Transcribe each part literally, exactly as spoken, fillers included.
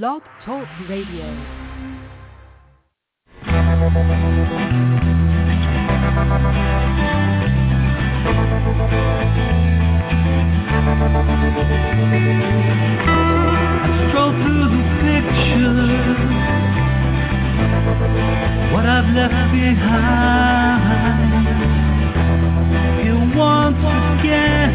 Blog Talk Radio. Stroll through the pictures, what I've left behind, here once again.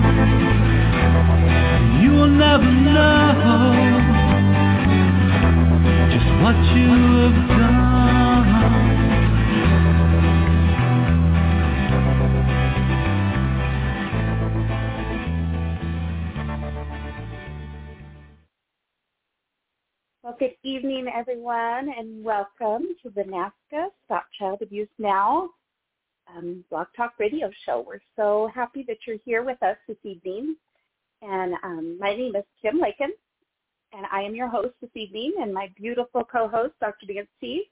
come. You will never know just what you have done. Good evening, everyone, and welcome to the NAASCA Stop Child Abuse Now um, Blog Talk Radio Show. We're so happy that you're here with us this evening. And um, my name is Kim Lakin, and I am your host this evening. And my beautiful co-host, Doctor Nancy,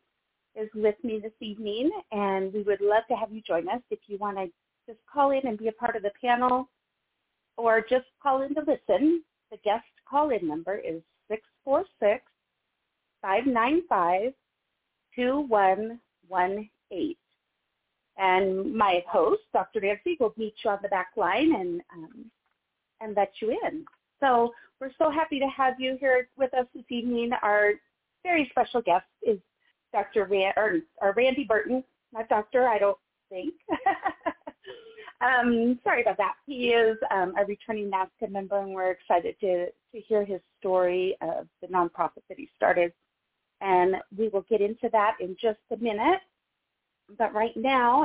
is with me this evening. And we would love to have you join us if you want to just call in and be a part of the panel, or just call in to listen. The guest call-in number is six four six, six four six- five nine five, two one one eight. And my host, Doctor Nancy, will meet you on the back line and um, and let you in. So we're so happy to have you here with us this evening. Our very special guest is Doctor Rand, or, or Randy Burton, not Doctor, I don't think. um, sorry about that. He is um, a returning NAASCA member, and we're excited to, to hear his story of the nonprofit that he started. And we will get into that in just a minute. But right now,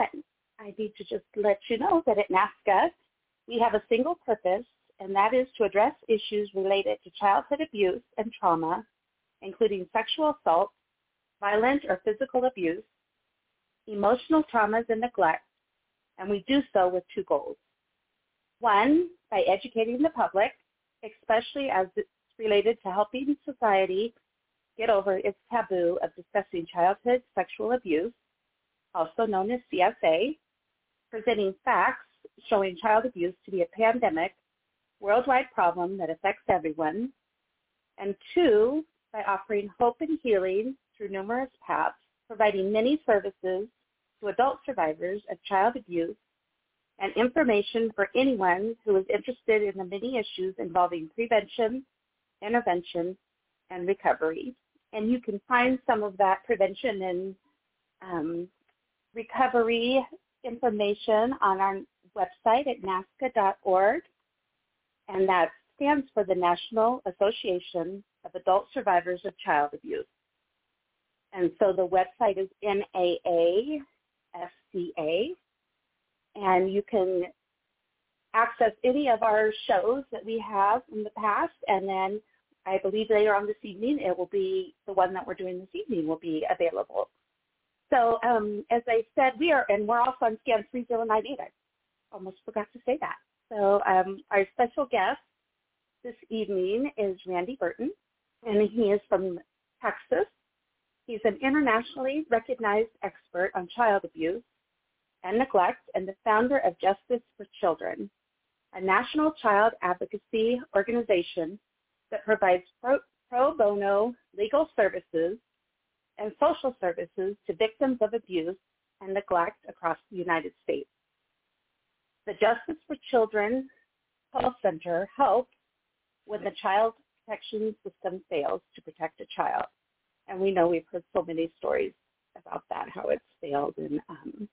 I need to just let you know that at NAASCA, we have a single purpose, and that is to address issues related to childhood abuse and trauma, including sexual assault, violent or physical abuse, emotional traumas, and neglect. And we do so with two goals. One, by educating the public, especially as it's related to helping society get over its taboo of discussing childhood sexual abuse, also known as C S A, presenting facts showing child abuse to be a pandemic, worldwide problem that affects everyone, and two, by offering hope and healing through numerous paths, providing many services to adult survivors of child abuse and information for anyone who is interested in the many issues involving prevention, intervention, and recovery. And you can find some of that prevention and um, recovery information on our website at N A A S C A dot org, and that stands for the National Association of Adult Survivors of Child Abuse. And so the website is N A A S C A, and you can access any of our shows that we have in the past, and then I believe later on this evening, it will be the one that we're doing this evening will be available. So um, as I said, we are, and we're also on SCAN three zero nine eight. I almost forgot to say that. So um, our special guest this evening is Randy Burton, and he is from Texas. He's an internationally recognized expert on child abuse and neglect and the founder of Justice for Children, a national child advocacy organization that provides pro, pro bono legal services and social services to victims of abuse and neglect across the United States. The Justice for Children Call Center helps when the child protection system fails to protect a child. And we know we've heard so many stories about that, how it's failed. And um,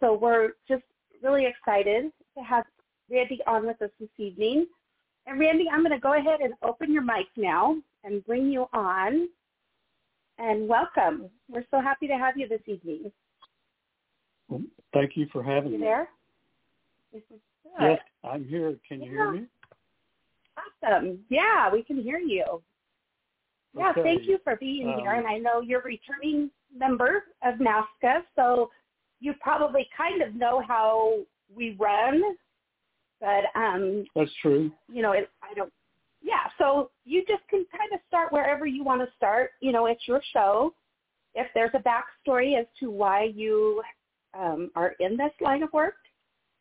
so we're just really excited to have Randy on with us this evening. And, Randy, I'm going to go ahead and open your mic now and bring you on. And welcome. We're so happy to have you this evening. Well, thank you for having you me. You there? This is good. Yes, I'm here. Can you yeah. hear me? Awesome. Yeah, we can hear you. Yeah, okay. Thank you for being um, here. And I know you're a returning member of NAASCA, so you probably kind of know how we run. But um, that's true. You know, it, I don't. Yeah, so you just can kind of start wherever you want to start. You know, it's your show. If there's a backstory as to why you um, are in this line of work,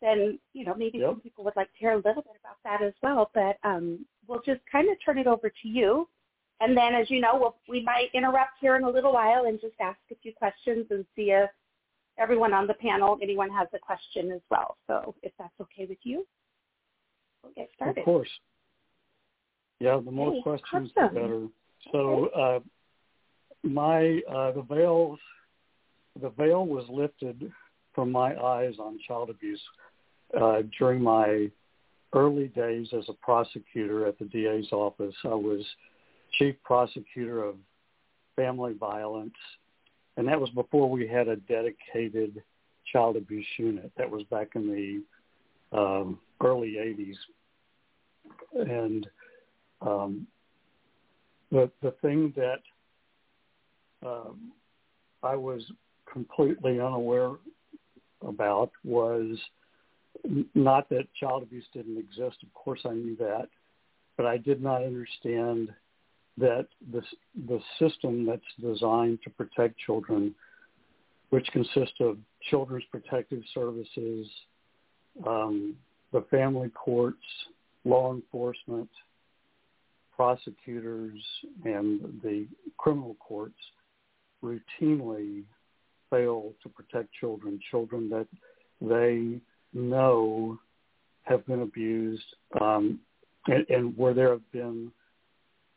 then, you know, maybe yep. some people would like to hear a little bit about that as well. But um, we'll just kind of turn it over to you. And then, as you know, we'll, we might interrupt here in a little while and just ask a few questions and see if everyone on the panel, anyone has a question as well. So if that's okay with you, we'll get started. Of course. Yeah, the more okay. questions, awesome. The better. So okay. uh, my uh, the veil the veil was lifted from my eyes on child abuse uh, during my early days as a prosecutor at the D A's office. I was chief prosecutor of family violence, and that was before we had a dedicated child abuse unit. That was back in the um, early eighties. And um, the, the thing that um, I was completely unaware about was not that child abuse didn't exist. Of course I knew that, but I did not understand that the, the system that's designed to protect children, which consists of Children's Protective Services, um, the family courts, law enforcement, prosecutors, and the criminal courts routinely fail to protect children, children that they know have been abused um, and, and where there have been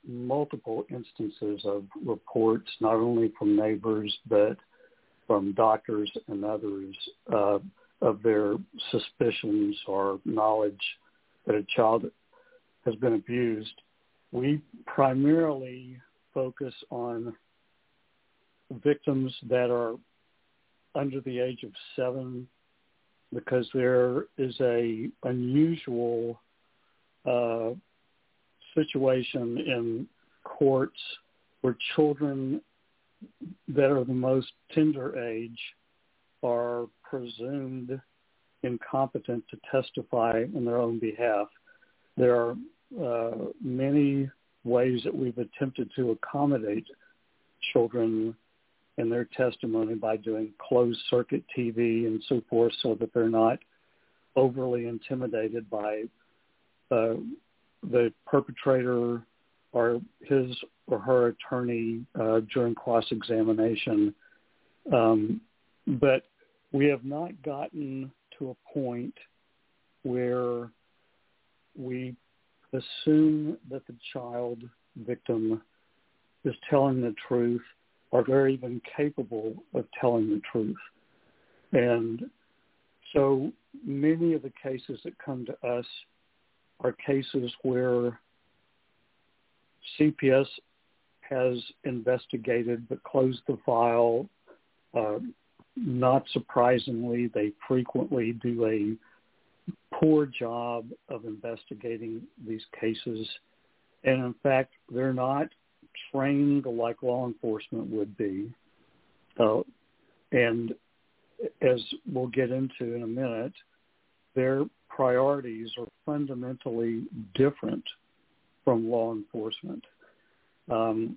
multiple instances of reports, not only from neighbors, but from doctors and others uh, of their suspicions or knowledge that a child has been abused. We primarily focus on victims that are under the age of seven because there is a unusual uh, situation in courts where children that are the most tender age are presumed incompetent to testify on their own behalf. There are uh, many ways that we've attempted to accommodate children in their testimony by doing closed circuit T V and so forth so that they're not overly intimidated by uh, the perpetrator or his or her attorney uh, during cross-examination. Um, but we have not gotten to a point where we assume that the child victim is telling the truth or they're even capable of telling the truth. And so many of the cases that come to us are cases where C P S has investigated but closed the file. Uh, not surprisingly, they frequently do a poor job of investigating these cases. And in fact, they're not trained like law enforcement would be. Uh, and as we'll get into in a minute, they're priorities are fundamentally different from law enforcement. Um,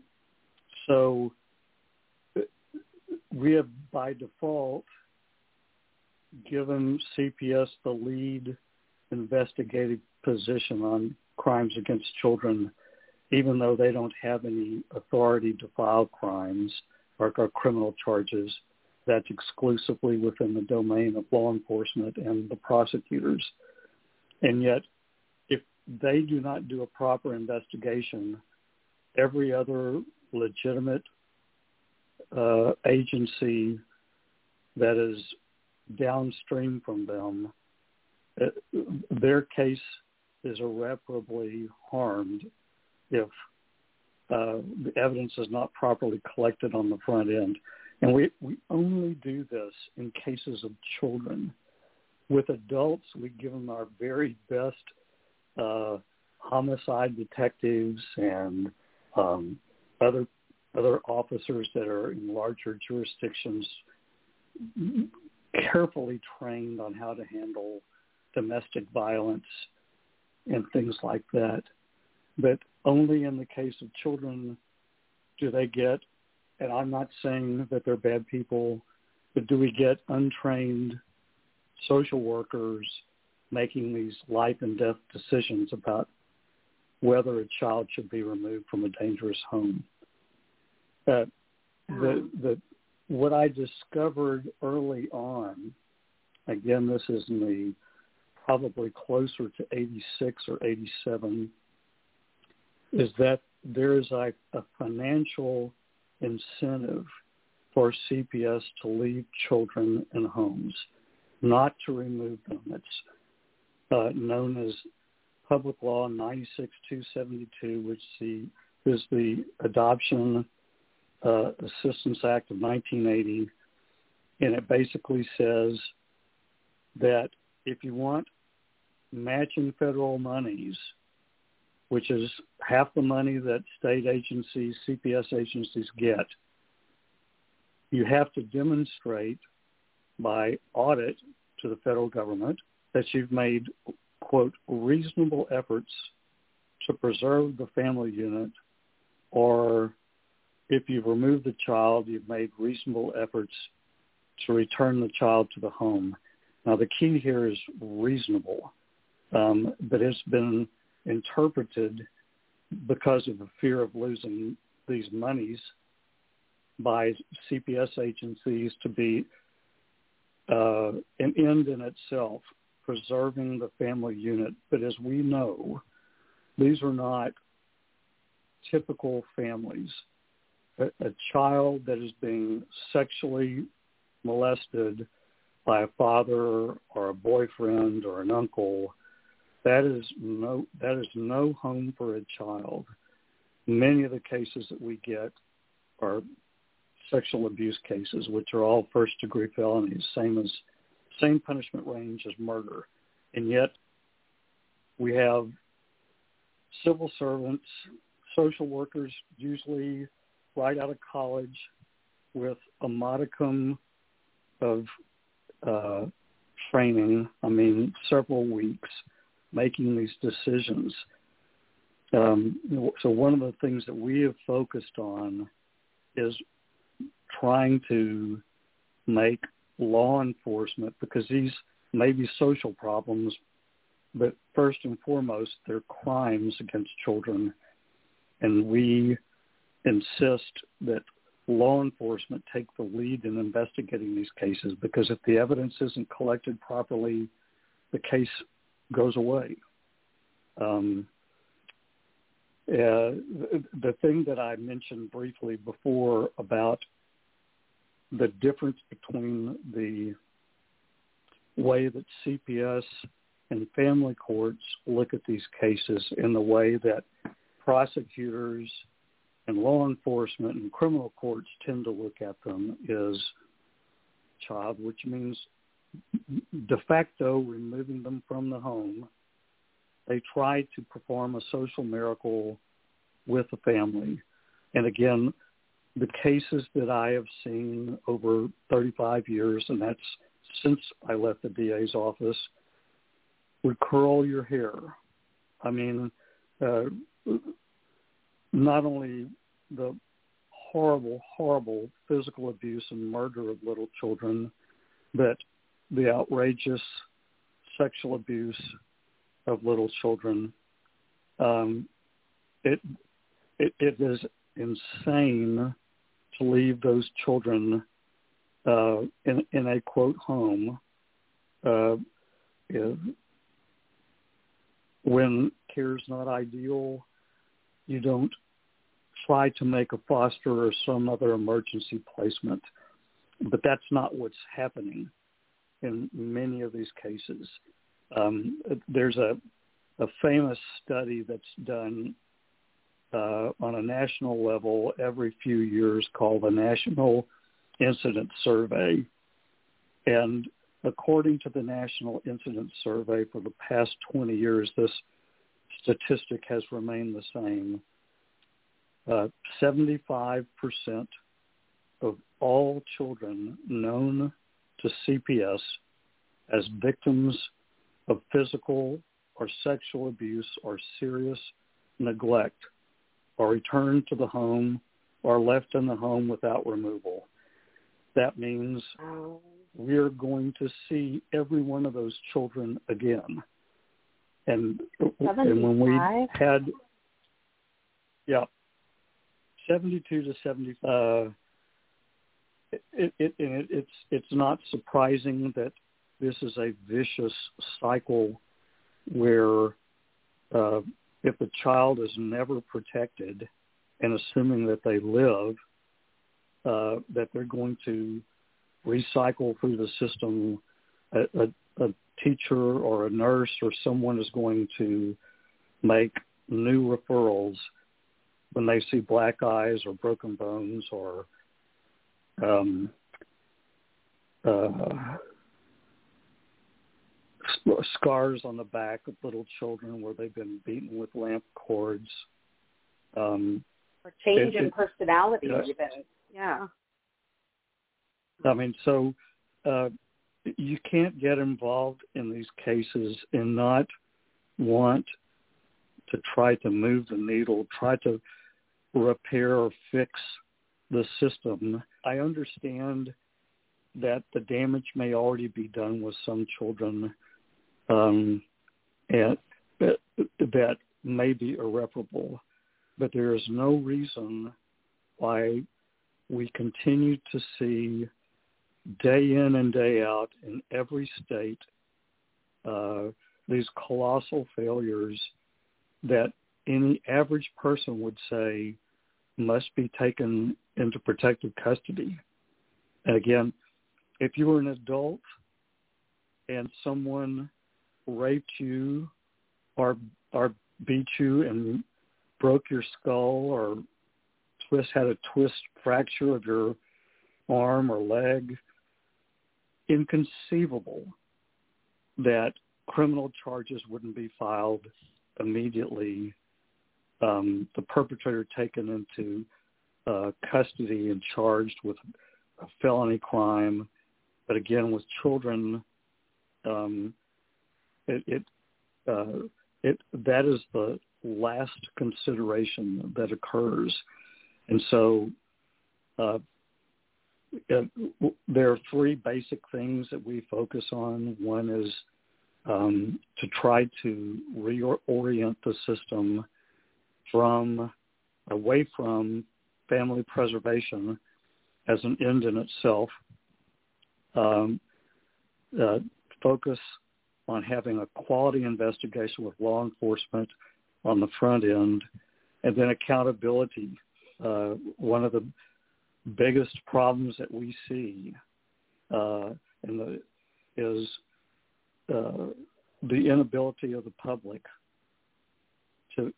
so we have, by default, given C P S the lead investigative position on crimes against children, even though they don't have any authority to file crimes or, or criminal charges. That's exclusively within the domain of law enforcement and the prosecutors. And yet, if they do not do a proper investigation, every other legitimate uh, agency that is downstream from them, it, their case is irreparably harmed if uh, the evidence is not properly collected on the front end. And we, we only do this in cases of children. With adults, we give them our very best uh, homicide detectives and um, other other officers that are in larger jurisdictions carefully trained on how to handle domestic violence and things like that. But only in the case of children do they get, and I'm not saying that they're bad people, but do we get untrained social workers making these life and death decisions about whether a child should be removed from a dangerous home. Uh, the, the, what I discovered early on, again, this is in the probably closer to eighty-six or eighty-seven, is that there is a, a financial incentive for C P S to leave children in homes, not to remove them. It's uh, known as Public Law ninety-six two seventy-two, which the, is the Adoption uh, Assistance Act of nineteen eighty, and it basically says that if you want matching federal monies, which is half the money that state agencies, C P S agencies get, you have to demonstrate by audit to the federal government that you've made, quote, reasonable efforts to preserve the family unit, or if you've removed the child, you've made reasonable efforts to return the child to the home. Now, the key here is reasonable, um, but it's been interpreted because of the fear of losing these monies by C P S agencies to be uh, an end in itself, preserving the family unit. But as we know, these are not typical families. A, a child that is being sexually molested by a father or a boyfriend or an uncle, that is no, that is no home for a child. Many of the cases that we get are sexual abuse cases, which are all first-degree felonies, same as same punishment range as murder. And yet we have civil servants, social workers, usually right out of college with a modicum of uh, training, I mean, several weeks, making these decisions. Um, so one of the things that we have focused on is trying to make law enforcement, because these may be social problems, but first and foremost, they're crimes against children. And we insist that law enforcement take the lead in investigating these cases, because if the evidence isn't collected properly, the case goes away. Um, uh, the, the thing that I mentioned briefly before about the difference between the way that C P S and family courts look at these cases and the way that prosecutors and law enforcement and criminal courts tend to look at them is child, which means de facto removing them from the home. They try to perform a social miracle with the family. And again, the cases that I have seen over thirty-five years, and that's since I left the D A's office, would curl your hair. I mean, uh, not only the horrible, horrible physical abuse and murder of little children, but the outrageous sexual abuse of little children. Um, it, it it is insane to leave those children uh, in, in a, quote, home uh, when care's not ideal. You don't try to make a foster or some other emergency placement, but that's not what's happening in many of these cases. Um, there's a, a famous study that's done Uh, on a national level every few years called the National Incident Survey. And according to the National Incident Survey, for the past twenty years, this statistic has remained the same. Uh, seventy-five percent of all children known to C P S as victims of physical or sexual abuse or serious neglect are returned to the home or left in the home without removal. That means we're going to see every one of those children again. And, and when we had, yeah, seventy-two to seventy-five, uh, it, it, it, it's, it's not surprising that this is a vicious cycle where uh, if a child is never protected, and assuming that they live, uh, that they're going to recycle through the system. A, a, a teacher or a nurse or someone is going to make new referrals when they see black eyes or broken bones or um, uh, scars on the back of little children where they've been beaten with lamp cords. Um, or change it, in it, personality uh, even, yeah. I mean, so uh, you can't get involved in these cases and not want to try to move the needle, try to repair or fix the system. I understand that the damage may already be done with some children um, and, uh, that may be irreparable. But there is no reason why we continue to see day in and day out in every state uh, these colossal failures that any average person would say must be taken into protective custody. And again, if you were an adult and someone raped you or, or beat you and broke your skull or twist had a twist fracture of your arm or leg, inconceivable that criminal charges wouldn't be filed immediately, um, the perpetrator taken into uh, custody and charged with a felony crime. But again, with children, um, it, it, uh, it that is the last consideration that occurs. And so uh, there are three basic things that we focus on. One is um, to try to reorient the system from away from family preservation as an end in itself, um, uh, focus on having a quality investigation with law enforcement on the front end, and then accountability. Uh, one of the biggest problems that we see uh, in the, is uh, the inability of the public to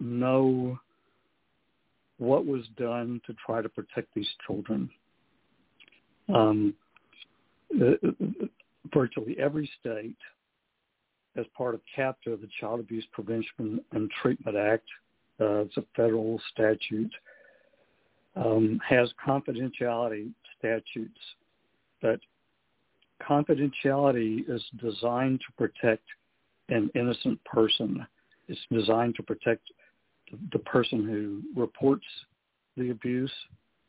know what was done to try to protect these children. Um, virtually every state, as part of CAPTA, the Child Abuse Prevention and Treatment Act, uh, it's a federal statute, um, has confidentiality statutes. But confidentiality is designed to protect an innocent person. It's designed to protect the person who reports the abuse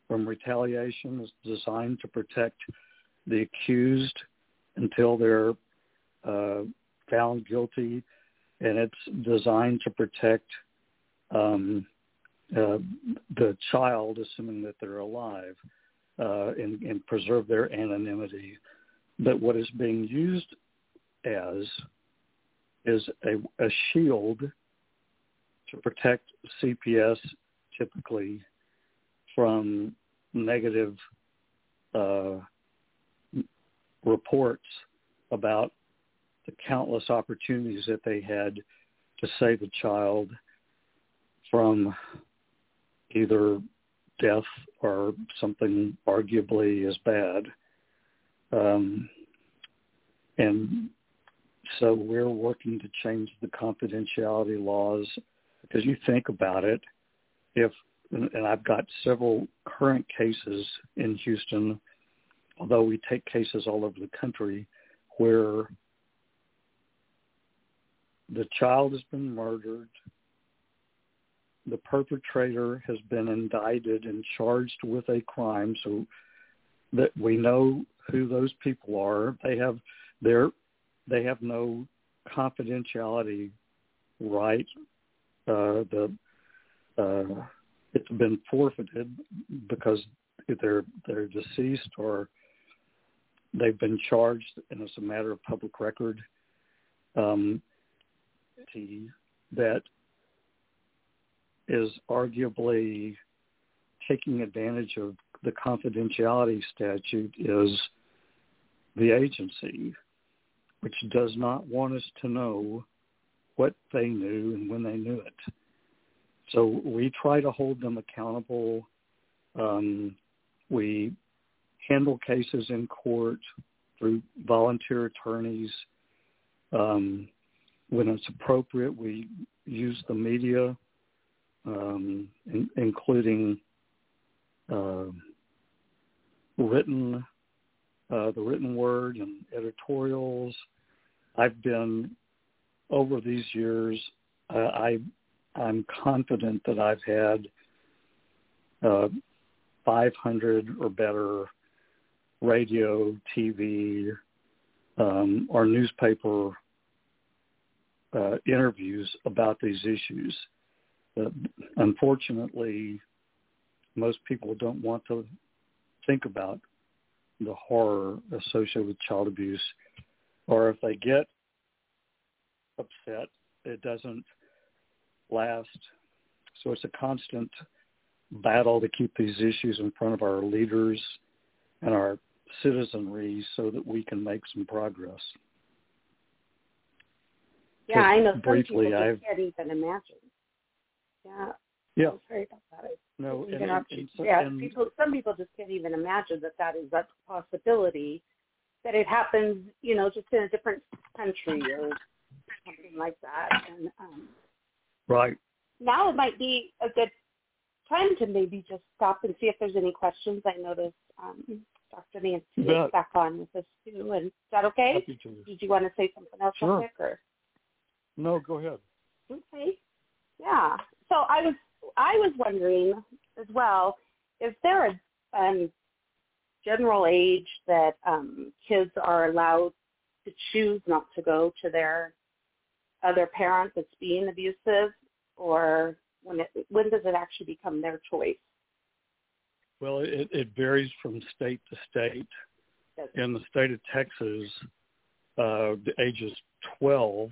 from retaliation. It's designed to protect the accused until they're uh, found guilty, and it's designed to protect um, uh, the child, assuming that they're alive, uh, and, and preserve their anonymity. But what is being used as is a, a shield to protect C P S typically from negative uh, reports about the countless opportunities that they had to save a child from either death or something arguably as bad. Um, and So we're working to change the confidentiality laws, because you think about it, if, and I've got several current cases in Houston, although we take cases all over the country, where the child has been murdered, the perpetrator has been indicted and charged with a crime, so that we know who those people are. They have their, they have no confidentiality right. Uh, the uh, it's been forfeited because they're they're deceased or they've been charged, and it's a matter of public record. Um, that is arguably taking advantage of the confidentiality statute is the agency, which does not want us to know what they knew and when they knew it. So we try to hold them accountable. Um, we handle cases in court through volunteer attorneys. Um, when it's appropriate, we use the media, um, in, including uh, written, uh, the written word and editorials. I've been, over these years, uh, I, I'm confident that I've had uh, five hundred or better radio, T V, um, or newspaper uh, interviews about these issues. Uh, unfortunately, most people don't want to think about the horror associated with child abuse, or if they get upset, it doesn't last. So it's a constant battle to keep these issues in front of our leaders and our citizenry so that we can make some progress. Yeah, Just I know some briefly, people I've, can't even imagine. Yeah. Yeah. I'm sorry about that. No, and, and, and, yeah, and, people, some people just can't even imagine that that is a possibility, that it happens, you know, just in a different country or something like that. And um, right. Now it might be a good time to maybe just stop and see if there's any questions. I noticed um, Doctor Nancy is back on with us, too. And is that okay? Did you want to say something else real quick? Sure. No, go ahead. Okay. Yeah. So I was I was wondering as well, is there a um, general age that um, kids are allowed to choose not to go to their other parent that's being abusive, or when it, when does it actually become their choice? Well, it, it varies from state to state. In the state of Texas, uh, the age is twelve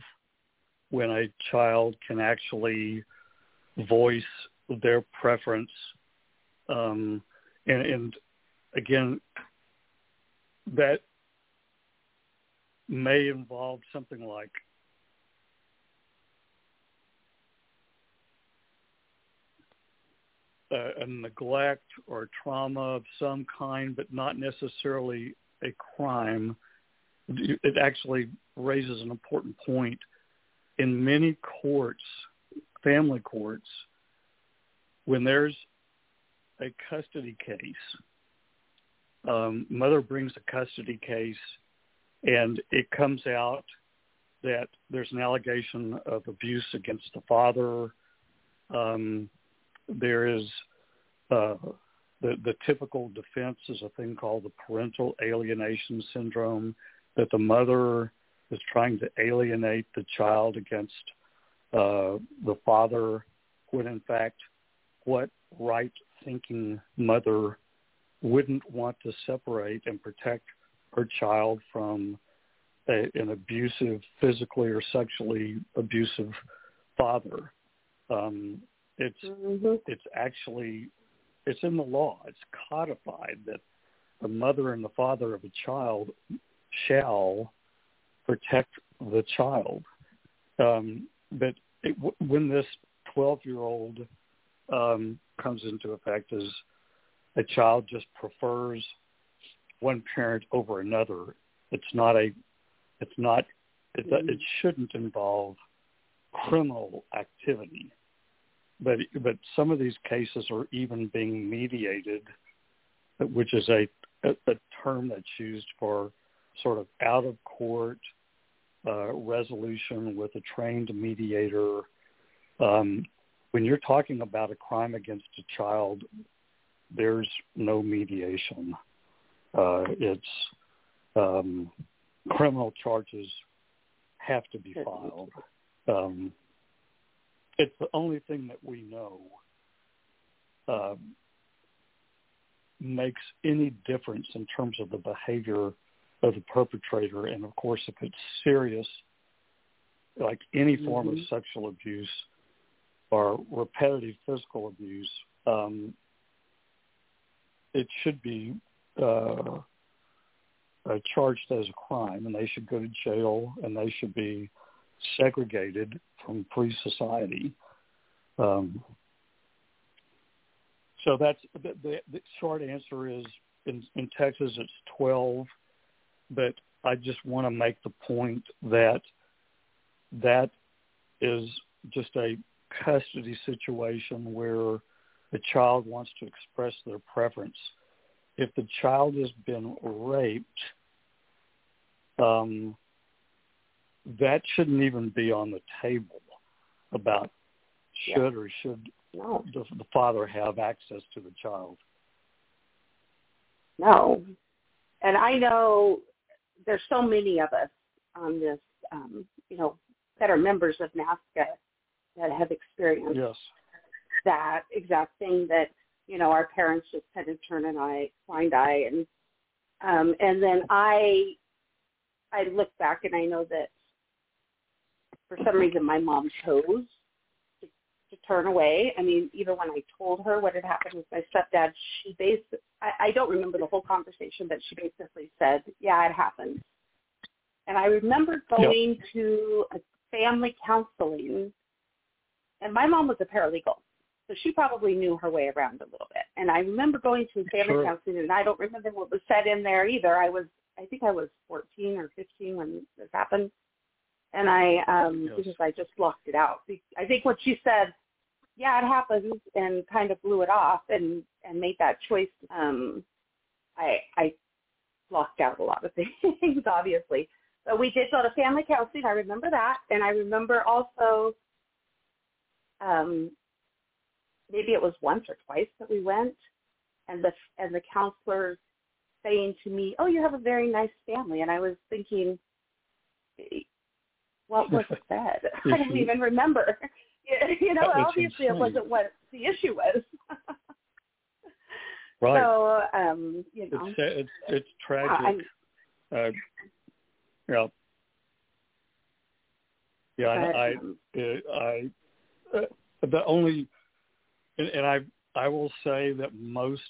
when a child can actually voice their preference. Um, and, and again, that may involve something like a, a neglect or trauma of some kind, but not necessarily a crime. It actually raises an important point. In many courts, family courts, when there's a custody case, um, mother brings a custody case and it comes out that there's an allegation of abuse against the father. Um, there is uh, the, the typical defense is a thing called the parental alienation syndrome, that the mother is trying to alienate the child against uh, the father, when in fact what right-thinking mother wouldn't want to separate and protect her child from a, an abusive, physically or sexually abusive father. Um, it's mm-hmm. it's actually, it's in the law. It's codified that the mother and the father of a child shall protect the child. Um, but it, w- when this twelve-year-old um, comes into effect, is a child just prefers one parent over another. It's not a, it's not It, it shouldn't involve criminal activity, but but some of these cases are even being mediated, which is a a, a term that's used for sort of out of court uh, resolution with a trained mediator. Um, when you're talking about a crime against a child, there's no mediation. Uh, it's um, criminal charges have to be filed. Um, it's the only thing that we know uh, makes any difference in terms of the behavior of the perpetrator. And, of course, if it's serious, like any form mm-hmm. of sexual abuse or repetitive physical abuse, um, it should be uh, uh, charged as a crime, and they should go to jail, and they should be segregated from free society. Um, so that's the, the, the short answer is in, in Texas it's twelve, but I just want to make the point that that is just a custody situation where the child wants to express their preference. If the child has been raped, um, that shouldn't even be on the table about should yeah. or should no. the, the father have access to the child. No. And I know there's so many of us on this, um, you know, that are members of NAASCA that have experienced yes. that exact thing that, you know, our parents just had to turn an eye, blind eye. And um, and then I I look back and I know that for some reason my mom chose to, to turn away. I mean, even when I told her what had happened with my stepdad, she basically, I, I don't remember the whole conversation, but she basically said, yeah, it happened. And I remember going yep. to a family counseling, and my mom was a paralegal, so she probably knew her way around a little bit. And I remember going to family sure. counseling, and I don't remember what was said in there either. I was, I think I was fourteen or fifteen when this happened. And I, um, yes. because I just blocked it out. I think what she said, yeah, it happens, and kind of blew it off and, and made that choice. Um, I, I blocked out a lot of things, obviously. But we did go to family counseling. I remember that. And I remember also um, maybe it was once or twice that we went, and the and the counselor saying to me, oh, you have a very nice family. And I was thinking, what was said? I don't even remember. You know, obviously insane. It wasn't what the issue was. Right. So, um, you know. It's, it's, it's tragic. Uh, uh, yeah. Yeah, but, I, um, I, I uh, the only, and, and I, I will say that most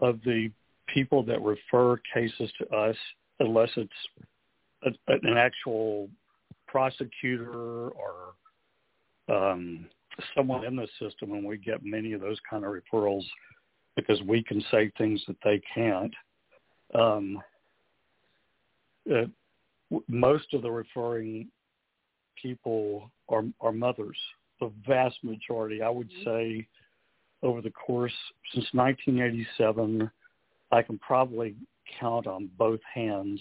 of the people that refer cases to us, unless it's a, an actual prosecutor or um, someone in the system, and we get many of those kind of referrals because we can say things that they can't. Um, it, most of the referring people are, are mothers, the vast majority. I would say over the course since nineteen eighty-seven, I can probably count on both hands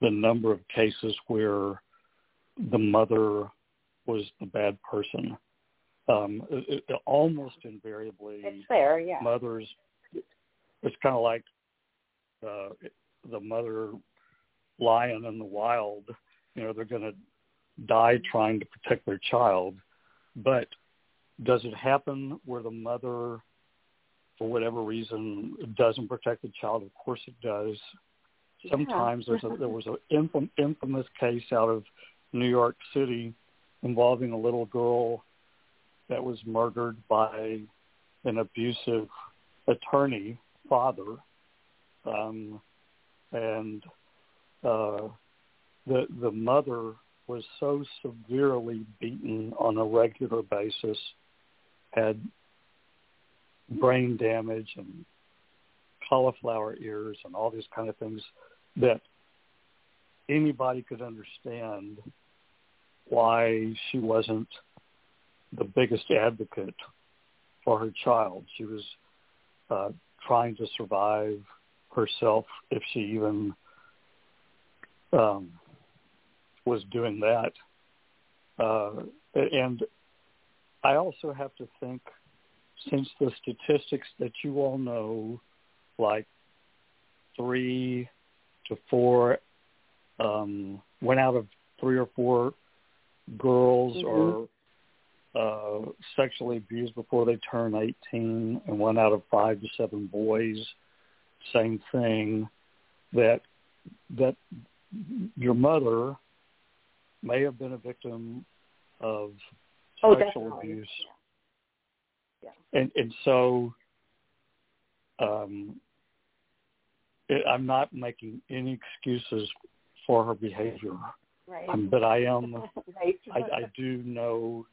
the number of cases where the mother was the bad person. Um, it, it, almost invariably, it's there, yeah. mothers, it's kind of like uh, the mother lion in the wild. You know, they're going to die trying to protect their child. But does it happen where the mother, for whatever reason, doesn't protect the child? Of course it does. Sometimes yeah. there's a, there was an infam, infamous case out of New York City involving a little girl that was murdered by an abusive attorney, father, um, and uh, the the mother was so severely beaten on a regular basis, had brain damage and cauliflower ears and all these kind of things, that anybody could understand why she wasn't the biggest advocate for her child. She was uh, trying to survive herself, if she even um, was doing that. Uh, and I also have to think, since the statistics that you all know, like three to four, um, one out of three or four girls mm-hmm. are uh, sexually abused before they turn eighteen, and one out of five to seven boys, same thing, that that your mother may have been a victim of oh, sexual definitely. abuse. Yeah. Yeah. And and so um, it, I'm not making any excuses for her behavior. Right. Um, but I am right. I, I do know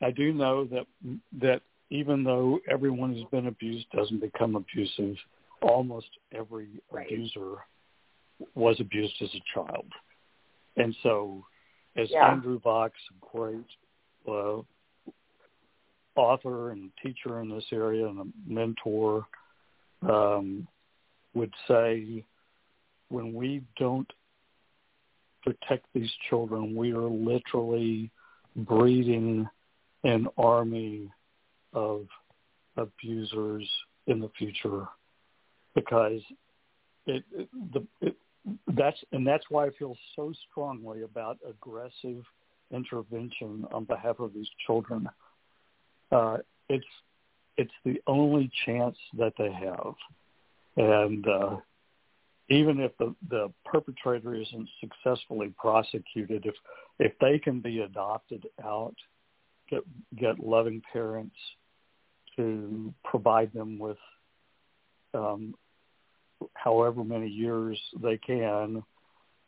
I do know that that even though everyone who's been abused doesn't become abusive, almost every right. abuser was abused as a child. And so, as yeah. Andrew Vox, a great uh, author and teacher in this area and a mentor, um, would say, when we don't protect these children, we are literally breeding an army of abusers in the future, because it, it, the, it That's and that's why I feel so strongly about aggressive intervention on behalf of these children. Uh, it's it's the only chance that they have, and uh, even if the, the perpetrator isn't successfully prosecuted, if if they can be adopted out, get get loving parents to provide them with. Um, however many years they can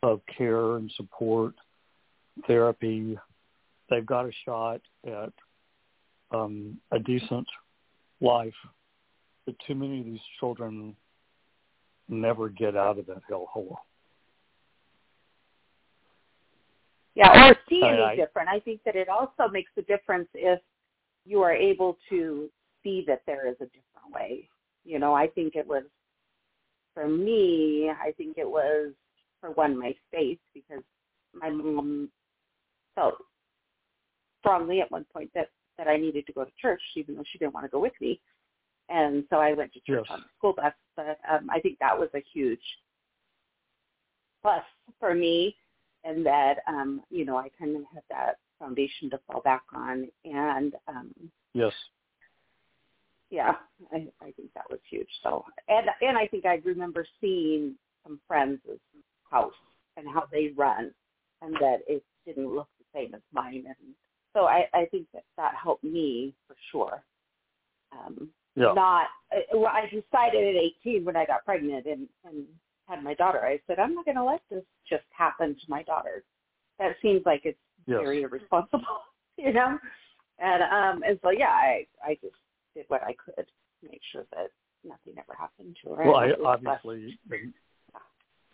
of care and support, therapy, they've got a shot at um, a decent life. But too many of these children never get out of that hellhole. Yeah, or see any I, different. I think that it also makes a difference if you are able to see that there is a different way. You know, I think it was For me, I think it was, for one, my faith, because my mom felt strongly at one point that, that I needed to go to church, even though she didn't want to go with me. And so I went to church yes. on the school bus. But um, I think that was a huge plus for me, and that, um, you know, I kind of had that foundation to fall back on. And um, yes. Yeah, I, I think that was huge. So, and and I think I remember seeing some friends' house and how they run, and that it didn't look the same as mine. And so I, I think that that helped me for sure. Um, yeah. Not, I decided at eighteen when I got pregnant and, and had my daughter, I said, I'm not going to let this just happen to my daughter. That seems like it's yes. very irresponsible, you know? And um, and so, yeah, I, I just, did what I could to make sure that nothing ever happened to her. Well, I, obviously, and,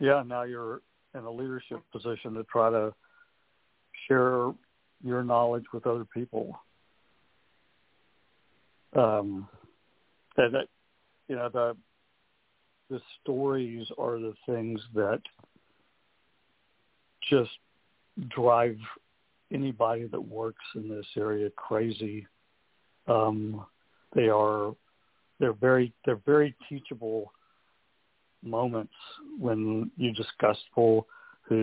yeah, now you're in a leadership position to try to share your knowledge with other people. Um, and that, you know, the the stories are the things that just drive anybody that works in this area crazy. Um They are, they're very, they're very teachable moments when you discuss people who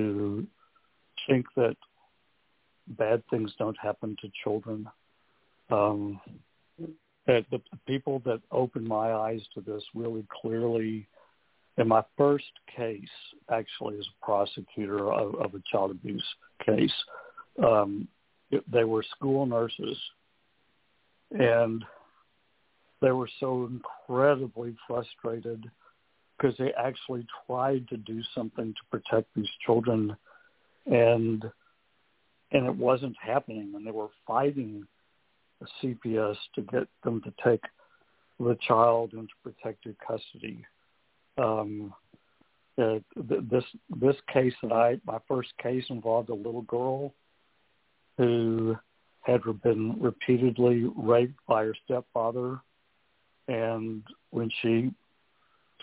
think that bad things don't happen to children. Um, that the people that opened my eyes to this really clearly, in my first case, actually as a prosecutor of, of a child abuse case, um, it, they were school nurses, and they were so incredibly frustrated because they actually tried to do something to protect these children, and and it wasn't happening. And they were fighting the C P S to get them to take the child into protective custody. Um, uh, th- this this case that I my first case involved a little girl who had been repeatedly raped by her stepfather, and when she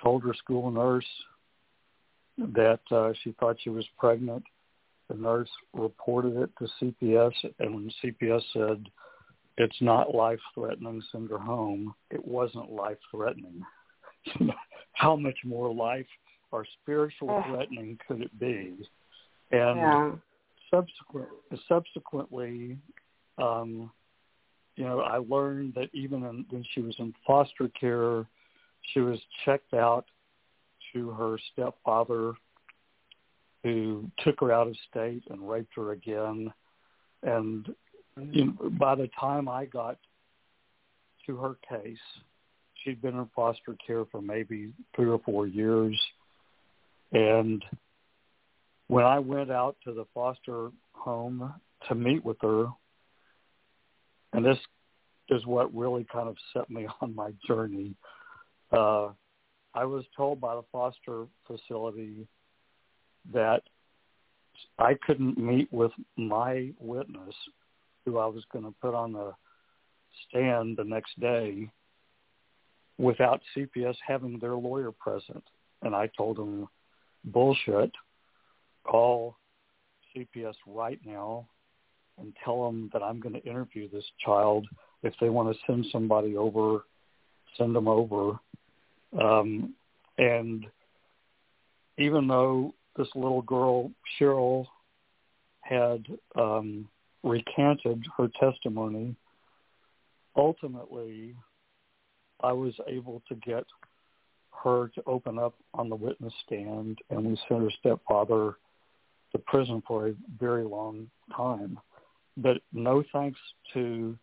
told her school nurse that uh, she thought she was pregnant, the nurse reported it to C P S, and when C P S said, "It's not life-threatening, send her home," it wasn't life-threatening. How much more life or spiritual threatening could it be? And yeah. subsequent, subsequently, um, you know, I learned that even in, when she was in foster care, she was checked out to her stepfather, who took her out of state and raped her again. And you know, by the time I got to her case, she'd been in foster care for maybe three or four years. And when I went out to the foster home to meet with her, and this is what really kind of set me on my journey, uh, I was told by the foster facility that I couldn't meet with my witness, who I was going to put on the stand the next day, without C P S having their lawyer present. And I told them, bullshit, call C P S right now and tell them that I'm going to interview this child. If they want to send somebody over, send them over. Um, and even though this little girl, Cheryl, had um, recanted her testimony, ultimately I was able to get her to open up on the witness stand, and we sent her stepfather to prison for a very long time. But no thanks to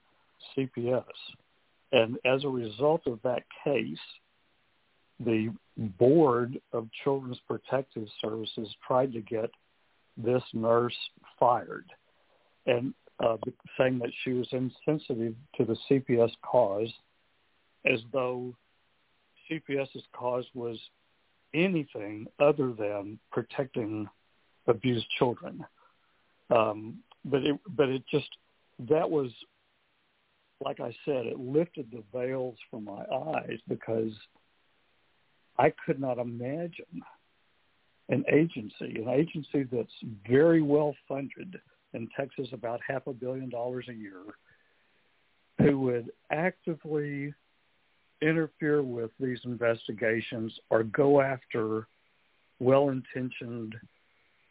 C P S. And as a result of that case, the Board of Children's Protective Services tried to get this nurse fired, and uh, saying that she was insensitive to the C P S cause, as though CPS's cause was anything other than protecting abused children. Um, but it, but it just, that was, like I said, it lifted the veils from my eyes, because I could not imagine an agency, an agency that's very well funded in Texas, about half a billion dollars a year, who would actively interfere with these investigations or go after well-intentioned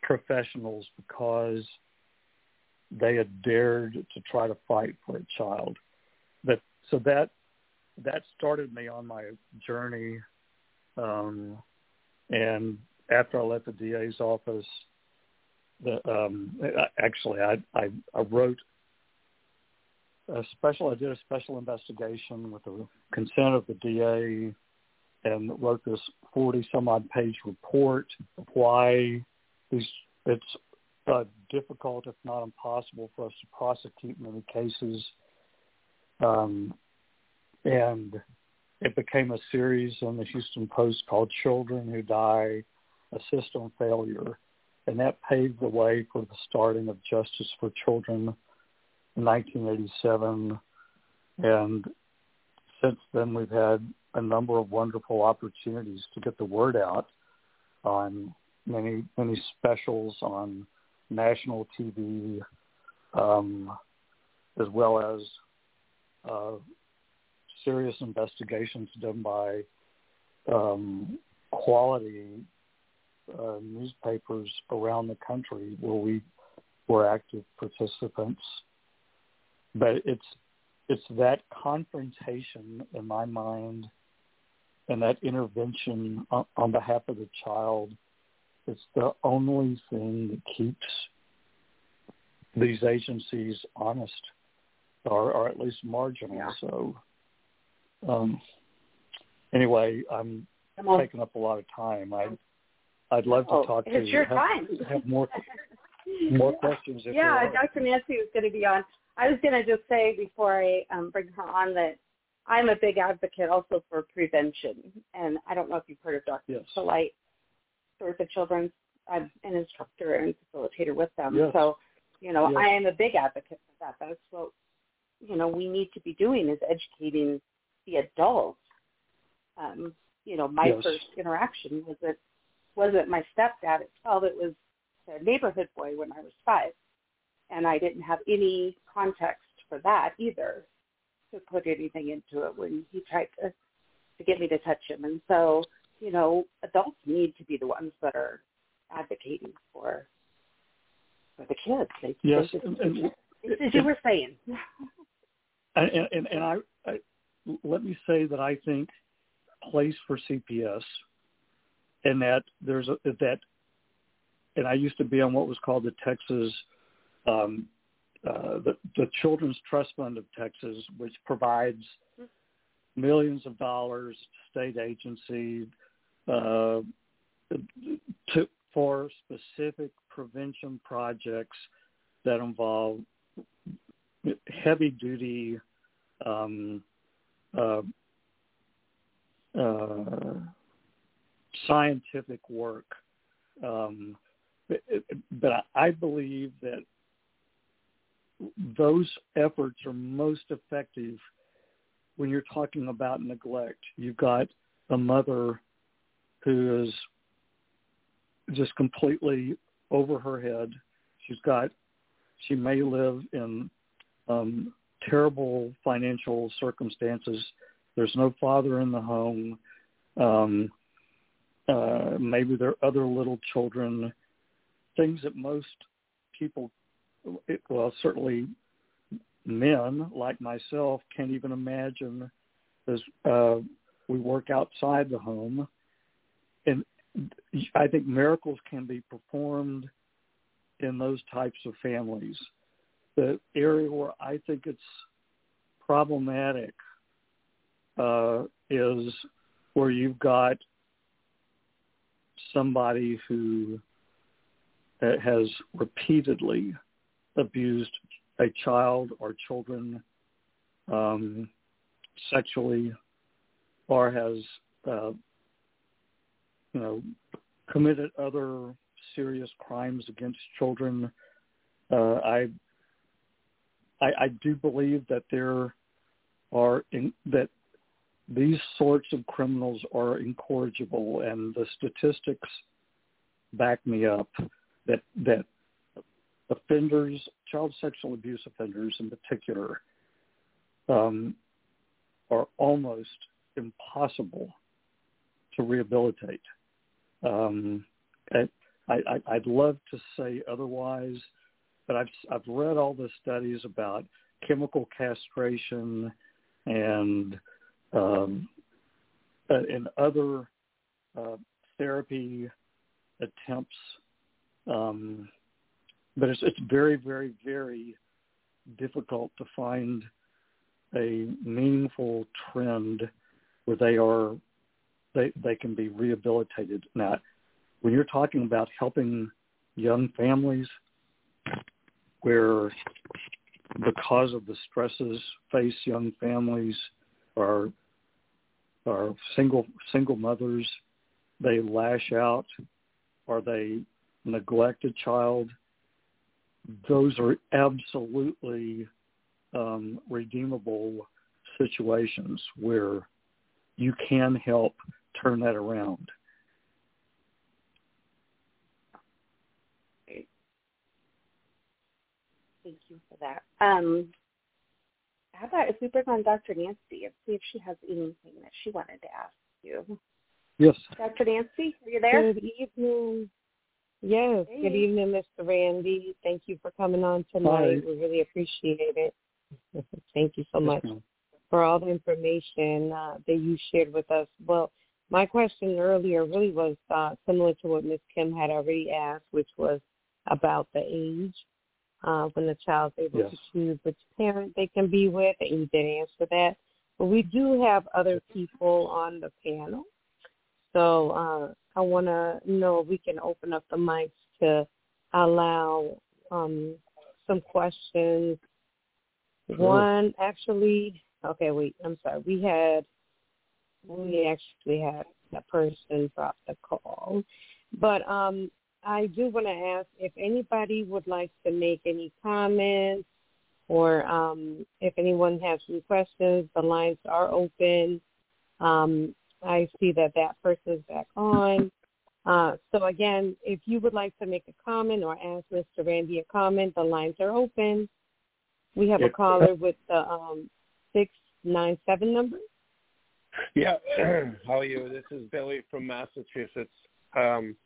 professionals because they had dared to try to fight for a child. That, so that that started me on my journey. Um, and after I left the D A's office, the, um, actually I, I, I wrote a special, I did a special investigation with the consent of the D A, and wrote this forty some odd page report of why these, it's uh, difficult, if not impossible, for us to prosecute many cases. Um, and it became a series on the Houston Post called Children Who Die, a System Failure, and that paved the way for the starting of Justice for Children in nineteen eighty-seven, and since then we've had a number of wonderful opportunities to get the word out on many, many specials on national T V, um, as well as uh, serious investigations done by um, quality uh, newspapers around the country where we were active participants. But it's it's that confrontation in my mind, and that intervention on, on behalf of the child. It's the only thing that keeps these agencies honest, or, or at least marginal. Yeah. So. Um, anyway, I'm taking up a lot of time. I, I'd love to oh, talk to you. It's your have, time. Have more, more questions. If yeah, Doctor Nancy is going to be on. I was going to just say before I um, bring her on that I'm a big advocate also for prevention. And I don't know if you've heard of Doctor Solite. Steward for Children. I'm an instructor and facilitator with them. Yes. So, you know, yes. I am a big advocate for that. That's what, you know, we need to be doing is educating the adults. Um, you know, my yes. first interaction was it wasn't my stepdad at twelve. It was a neighborhood boy when I was five. And I didn't have any context for that either to put anything into it when he tried to, to get me to touch him. And so, you know, adults need to be the ones that are advocating for for the kids. They, yes. They just, and, and, it's as you were saying. And, and, and I, I, let me say that I think place for C P S and that there's a, that, and I used to be on what was called the Texas Um, uh, the, the Children's Trust Fund of Texas, which provides millions of dollars to state agencies uh, to, for specific prevention projects that involve heavy-duty um, uh, uh, scientific work. Um, but, but I believe that those efforts are most effective when you're talking about neglect. You've got a mother who is just completely over her head. She's got, she may live in um, terrible financial circumstances. There's no father in the home. Um, uh, maybe there are other little children, things that most people It, well, certainly men like myself can't even imagine as uh, we work outside the home. And I think miracles can be performed in those types of families. The area where I think it's problematic uh, is where you've got somebody who has repeatedly abused a child or children um, sexually, or has, uh, you know, committed other serious crimes against children. Uh, I, I, I do believe that there are in, that these sorts of criminals are incorrigible, and the statistics back me up that that. Offenders, child sexual abuse offenders in particular, um, are almost impossible to rehabilitate. Um, I, I, I'd love to say otherwise, but I've I've read all the studies about chemical castration and um, and other uh, therapy attempts. Um, But it's, it's very, very, very difficult to find a meaningful trend where they are they they can be rehabilitated. Now, when you're talking about helping young families where because of the stresses face young families are are single single mothers, they lash out or they neglect a child. Those are absolutely um, redeemable situations where you can help turn that around. Great. Thank you for that. Um, how about if we bring on Doctor Nancy and see if she has anything that she wanted to ask you? Yes. Doctor Nancy, are you there? Good evening. Yes. Hey. Good evening, Mister Randy. Thank you for coming on tonight. Hi. We really appreciate it. Thank you so much for all the information uh, that you shared with us. Well, my question earlier really was uh, similar to what Miz Kim had already asked, which was about the age uh, when the child's able yes. to choose which parent they can be with, and you did answer that. But we do have other people on the panel. So uh, I want to know if we can open up the mics to allow um, some questions. Sure. One, actually, okay, wait, I'm sorry. We had, we actually had that person drop the call. But um, I do want to ask if anybody would like to make any comments, or um, if anyone has some questions, the lines are open. Um, I see that that person is back on. Uh, so, again, if you would like to make a comment or ask Mister Randy a comment, the lines are open. We have a caller with the um, six nine seven number. Yeah. How are you? This is Billy from Massachusetts. Um,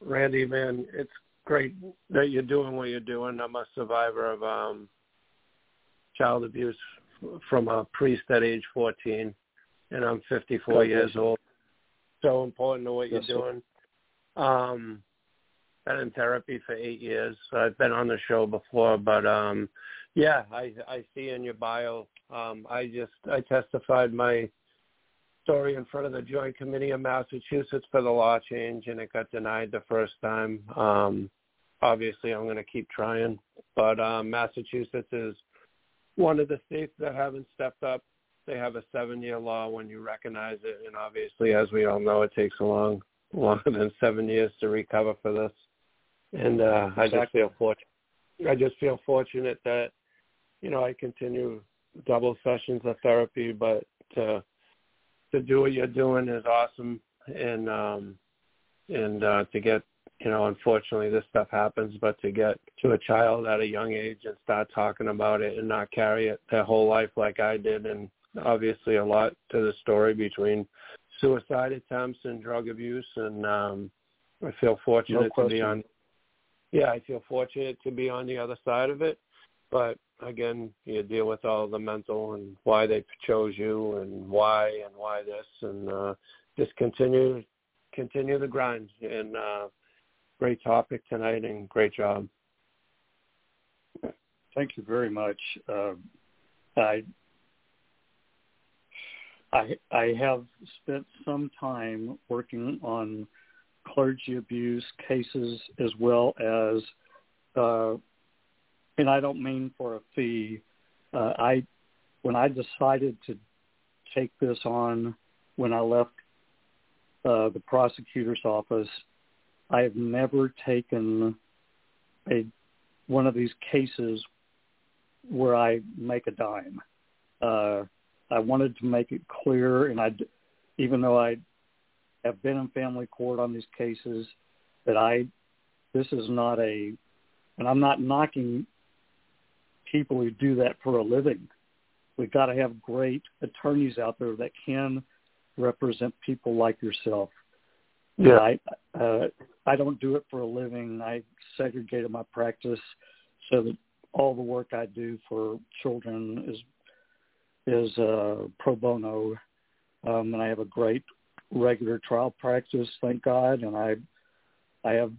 Randy, man, it's great that you're doing what you're doing. I'm a survivor of um, child abuse from a priest at age fourteen, and I'm fifty-four years old. So important to what you're doing. Um, been in therapy for eight years. I've been on the show before, but um, yeah, I, I see in your bio. Um, I just I testified my story in front of the Joint Committee of Massachusetts for the law change, and it got denied the first time. Um, obviously, I'm going to keep trying, but um, Massachusetts is one of the states that haven't stepped up. They have a seven-year law when you recognize it, and obviously, as we all know, it takes a long, longer than seven years to recover for this. And uh, I just feel fortunate. I just feel fortunate that, you know, I continue double sessions of therapy, but to to do what you're doing is awesome, and um, and uh, to get, you know, unfortunately, this stuff happens, but to get to a child at a young age and start talking about it and not carry it their whole life like I did. And obviously a lot to the story between suicide attempts and drug abuse, and um, I feel fortunate no to be on yeah I feel fortunate to be on the other side of it. But again, you deal with all the mental and why they chose you and why and why this, and uh, just continue continue the grind. And uh, great topic tonight, and great job. Thank you very much. uh, I I, I have spent some time working on clergy abuse cases, as well as, uh, and I don't mean for a fee. Uh, I, when I decided to take this on, when I left uh, the prosecutor's office, I have never taken a one of these cases where I make a dime. Uh, I wanted to make it clear, and I, even though I have been in family court on these cases, that I, this is not a, and I'm not knocking people who do that for a living. We've got to have great attorneys out there that can represent people like yourself. Yeah. I, uh, I don't do it for a living. I segregated my practice so that all the work I do for children is is uh, pro bono, um, and I have a great regular trial practice, thank God, and I, I have,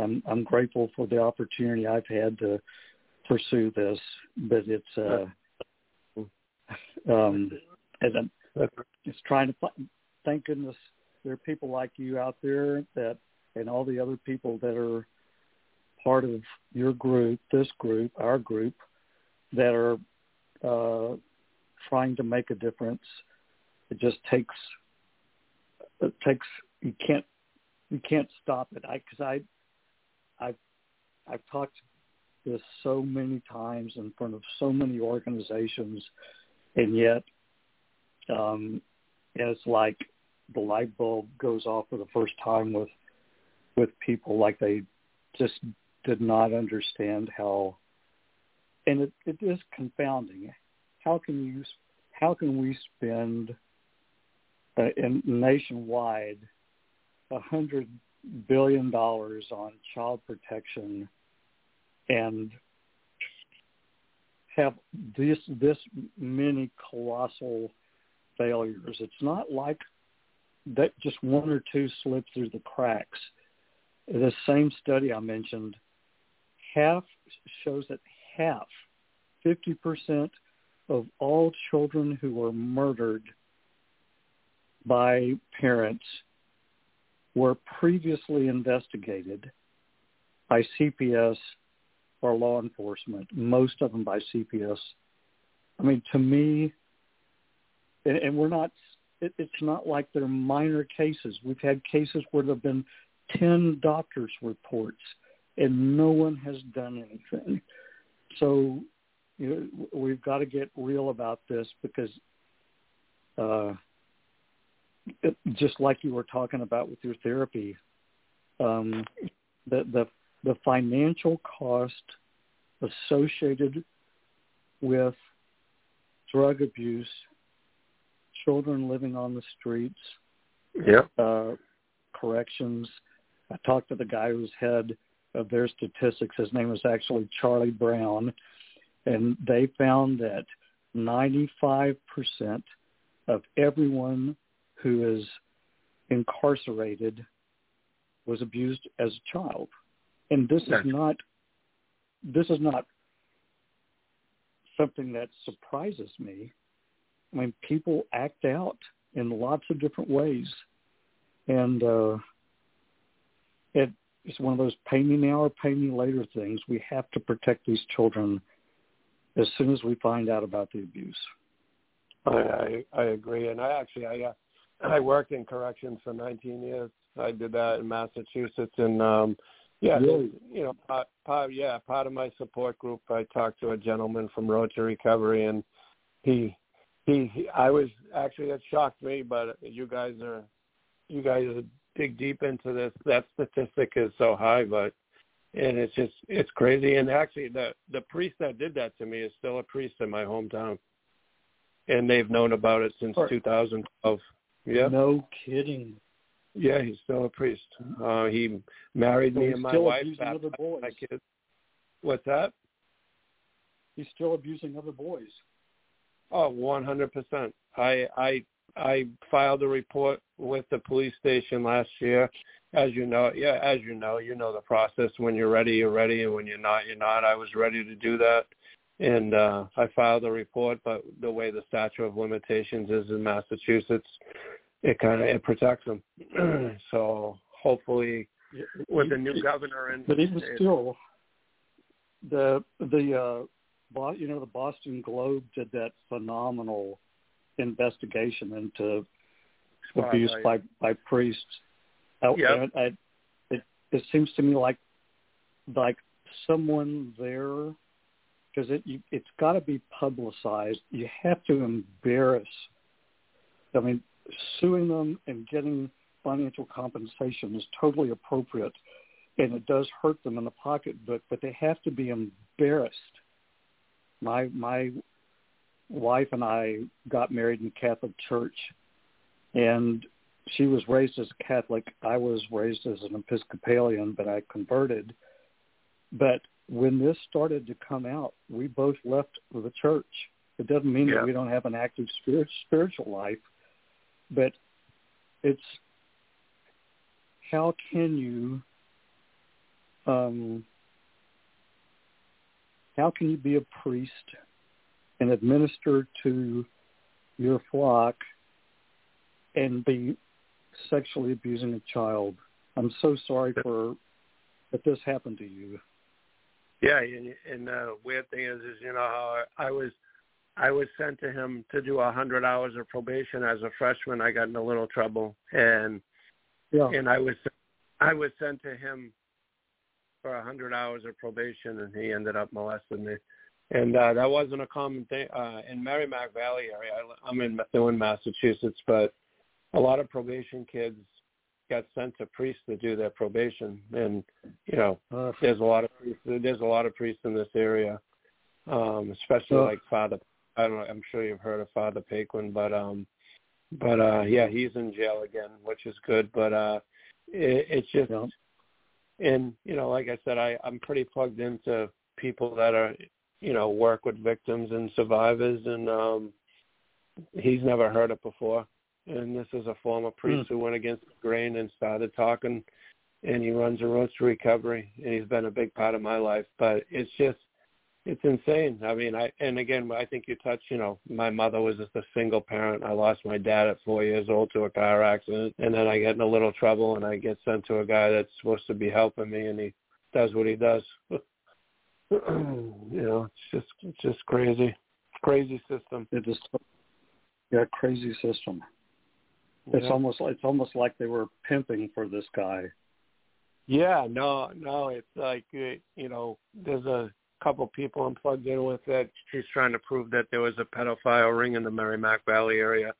I'm, I'm grateful for the opportunity I've had to pursue this. But it's, uh, um, and it's trying to find, thank goodness there are people like you out there that, and all the other people that are part of your group, this group, our group, that are Uh, trying to make a difference. It just takes. It takes. You can't. You can't stop it. I because I, I've, I've talked this so many times in front of so many organizations, and yet, um, it's like the light bulb goes off for the first time with, with people, like they just did not understand how. And it, it is confounding. How can you, how can we spend uh, in nationwide a hundred billion dollars on child protection and have this this many colossal failures? It's not like that just one or two slip through the cracks. The same study I mentioned, half shows that. Half, fifty percent of all children who were murdered by parents were previously investigated by C P S or law enforcement, most of them by C P S. I mean, to me, and, and we're not it, it's not like they're minor cases. We've had cases where there have been ten doctors' reports, and no one has done anything. So you know, we've got to get real about this because uh, it, just like you were talking about with your therapy, um, the, the the financial cost associated with drug abuse, children living on the streets, yeah, uh, corrections. I talked to the guy who's head of their statistics. His name was actually Charlie Brown, and they found that ninety-five percent of everyone who is incarcerated was abused as a child. And this is not this is not something that surprises me. I mean, people act out in lots of different ways, and uh, it, it's one of those pay me now or pay me later things. We have to protect these children as soon as we find out about the abuse. I I, I agree, and I actually I uh, I worked in corrections for nineteen years. I did that in Massachusetts, and um, yeah, really? you know, part, part, yeah, part of my support group. I talked to a gentleman from Road to Recovery, and he he, he I was actually it shocked me, but you guys are you guys are dig deep into this. That statistic is so high, but. And it's just, it's crazy. And actually, the, the priest that did that to me is still a priest in my hometown. And they've known about it since two thousand twelve. Yeah. No kidding. Yeah, he's still a priest. Uh, he married so me and my wife. He's still abusing other boys. My kids. What's that? He's still abusing other boys. Oh, one hundred percent. I, I, I filed a report with the police station last year. As you know, yeah, as you know, you know the process. When you're ready, you're ready, and when you're not, you're not. I was ready to do that, and uh, I filed a report, but the way the statute of limitations is in Massachusetts, it kind of it protects them. So hopefully, with the new governor in, but even still, the the uh, you know the Boston Globe did that phenomenal investigation into abuse oh, by by priests. I, yep. I, I, it, it seems to me like like someone there, because it, you, it's got to be publicized. You have to embarrass. I mean, suing them and getting financial compensation is totally appropriate, and it does hurt them in the pocketbook, but they have to be embarrassed. My, my wife and I got married in Catholic Church, and she was raised as a Catholic. I was raised as an Episcopalian, but I converted. But when this started to come out, we both left the church. It doesn't mean yeah. that we don't have an active spirit, spiritual life, but it's how can you um, how can you be a priest and administer to your flock and be sexually abusing a child? I'm so sorry for that this happened to you. Yeah, and, and the weird thing is, is you know how I was, I was sent to him to do a hundred hours of probation as a freshman. I got in a little trouble, and yeah. and I was, I was sent to him for a hundred hours of probation, and he ended up molesting me. And uh, that wasn't a common thing uh, in Merrimack Valley area. I, I'm in Methuen, Massachusetts, but a lot of probation kids got sent to priests to do their probation, and you know, uh, there's a lot of priests, there's a lot of priests in this area, um, especially uh, like Father. I don't know. I'm sure you've heard of Father Paquin, but um, but uh, yeah, he's in jail again, which is good. But uh, it, it's just, yeah. and you know, like I said, I, I'm pretty plugged into people that are, you know, work with victims and survivors, and um, he's never heard it before. And this is a former priest mm. who went against the grain and started talking, and he runs a Road to Recovery, and he's been a big part of my life. But it's just, it's insane. I mean, I and again, I think you touched, you know, my mother was just a single parent. I lost my dad at four years old to a car accident, and then I get in a little trouble, and I get sent to a guy that's supposed to be helping me, and he does what he does. You know, it's just it's just crazy, crazy system. It is, yeah, crazy system. It's yeah. almost it's almost like they were pimping for this guy. Yeah, no, no, it's like, it, you know, there's a couple people I'm plugged in with that she's trying to prove that there was a pedophile ring in the Merrimack Valley area,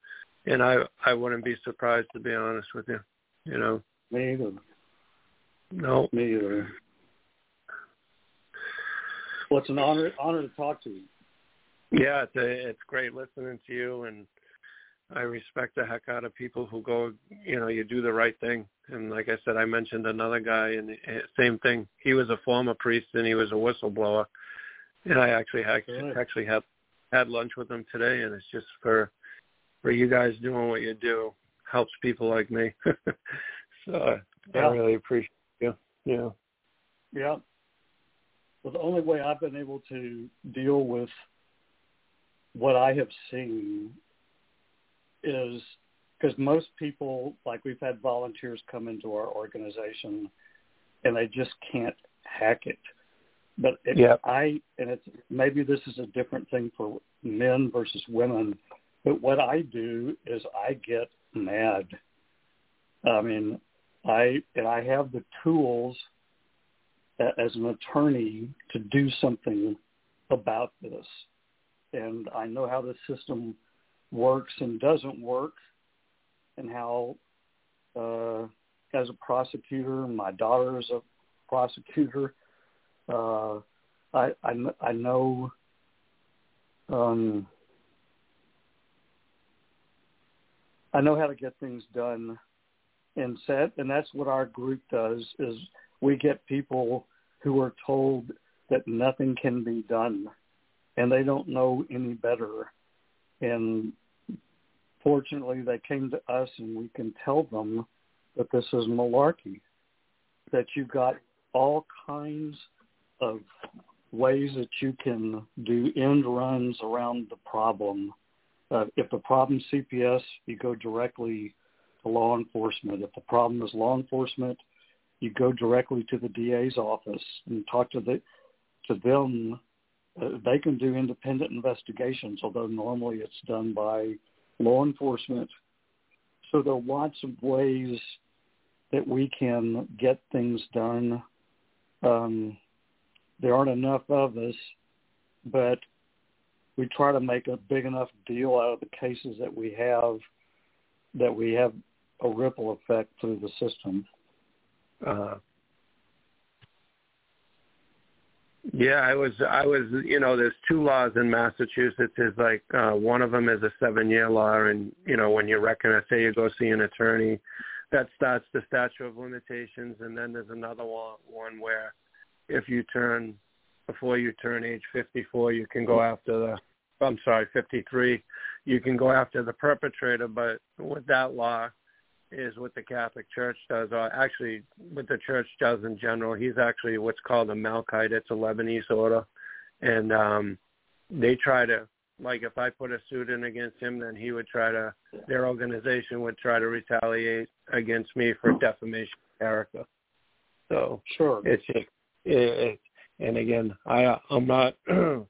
and I I wouldn't be surprised, to be honest with you, you know. Me either. No. Me either. Well, it's an honor honor to talk to you. Yeah, it's a, it's great listening to you, and I respect the heck out of people who go, you know, you do the right thing. And like I said, I mentioned another guy, and the same thing. He was a former priest, and he was a whistleblower. And I actually had, right. actually had had lunch with him today, and it's just for for you guys doing what you do helps people like me. So yeah. I really appreciate you. Yeah. Yeah. Well, the only way I've been able to deal with what I have seen is because most people, like we've had volunteers come into our organization and they just can't hack it. But it, yep. I, and it's, maybe this is a different thing for men versus women, but what I do is I get mad. I mean, I, and I have the tools as an attorney to do something about this. And I know how the system works and doesn't work, and how uh, as a prosecutor, my daughter is a prosecutor. Uh, I, I, I know um, I know how to get things done and set, and that's what our group does is we get people who are told that nothing can be done, and they don't know any better. And fortunately, they came to us, and we can tell them that this is malarkey, that you've got all kinds of ways that you can do end runs around the problem. Uh, if the problem's C P S, you go directly to law enforcement. If the problem is law enforcement, you go directly to the D A's office and talk to the to them. Uh, they can do independent investigations, although normally it's done by law enforcement. So there are lots of ways that we can get things done. Um, there aren't enough of us, but we try to make a big enough deal out of the cases that we have that we have a ripple effect through the system. Uh Yeah, I was, I was, you know, there's two laws in Massachusetts. Is like uh, one of them is a seven-year law, and, you know, when you recognize, say you go see an attorney, that starts the statute of limitations, and then there's another one where if you turn, before you turn age fifty-four, you can go after the, I'm sorry, fifty-three, you can go after the perpetrator, but with that law, is what the Catholic Church does, or actually what the Church does in general. He's actually what's called a Malkite. It's a Lebanese order. And um, they try to, like if I put a suit in against him, then he would try to, their organization would try to retaliate against me for defamation of character. So sure. It's just, it, it, and again, I, I'm not, you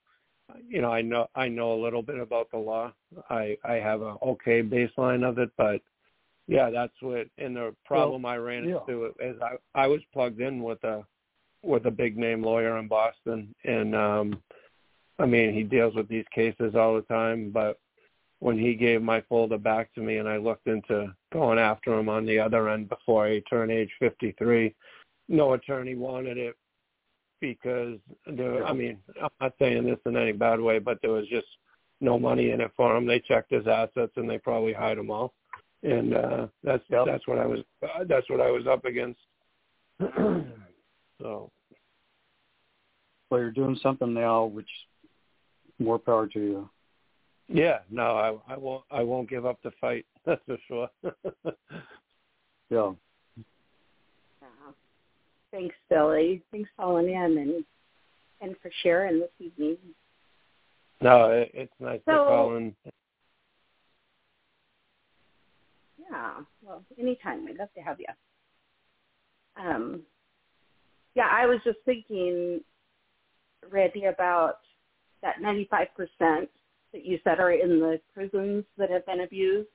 know, I know I know a little bit about the law. I, I have a okay baseline of it, but yeah, that's what. And the problem well, I ran yeah. into is I, I was plugged in with a with a big name lawyer in Boston, and um, I mean he deals with these cases all the time. But when he gave my folder back to me, and I looked into going after him on the other end before I turned age fifty-three, no attorney wanted it because there, I mean I'm not saying this in any bad way, but there was just no money in it for him. They checked his assets, and they probably hide them all. And uh, that's yep. that's what I was uh, that's what I was up against. So, well, you're doing something now, which more power to you. Yeah, no, I, I won't. I won't give up the fight. That's for sure. Yeah. Wow. Thanks, Billy. Thanks for calling in and and for sharing this evening. No, it, it's nice so, to call in. Yeah, well, anytime. I'd love to have you. Um, yeah, I was just thinking, Randy, about that ninety-five percent that you said are in the prisons that have been abused.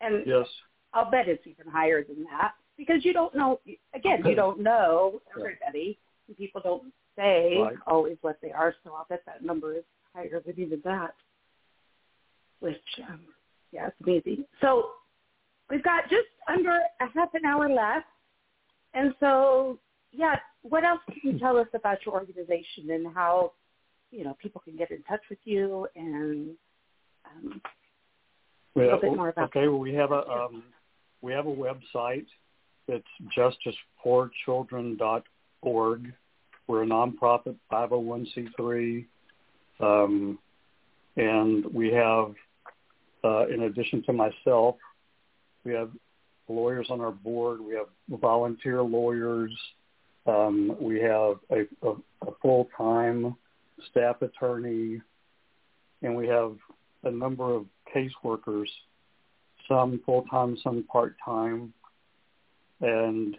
And yes. I'll bet it's even higher than that because you don't know, again, okay. you don't know everybody. Yeah. People don't say right. always what they are, so I'll bet that number is higher than even that, which, um, yeah, it's amazing. So we've got just under a half an hour left, and so, yeah, what else can you tell us about your organization and how, you know, people can get in touch with you and um, well, a little bit more about okay, that? Okay, well, we have a um, we have a website that's justice for children dot org. We're a nonprofit five oh one c three, um, and we have, uh, in addition to myself, we have lawyers on our board. We have volunteer lawyers. Um, we have a, a, a full-time staff attorney, and we have a number of caseworkers, some full-time, some part-time. And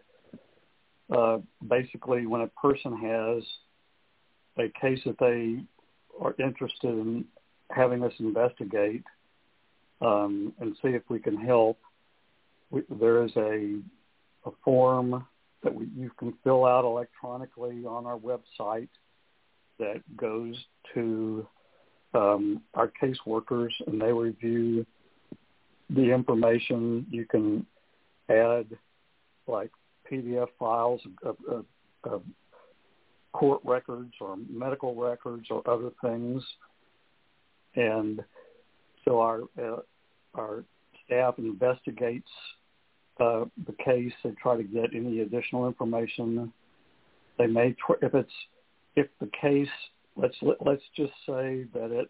uh, basically when a person has a case that they are interested in having us investigate um, and see if we can help, we, there is a, a form that we, you can fill out electronically on our website that goes to um, our caseworkers, and they review the information. You can add, like, P D F files of, of, of court records or medical records or other things. And so our uh, our staff investigates Uh, the case and try to get any additional information. They may, tw- if it's, if the case, let's let, let's just say that it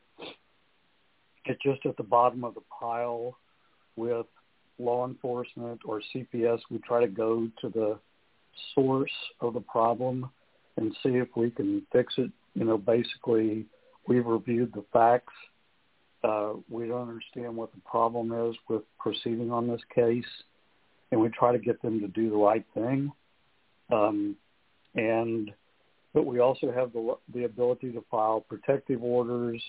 it's just at the bottom of the pile with law enforcement or C P S. We try to go to the source of the problem and see if we can fix it. You know, basically, we've reviewed the facts. Uh, we don't understand what the problem is with proceeding on this case, and we try to get them to do the right thing. Um, and but we also have the, the ability to file protective orders,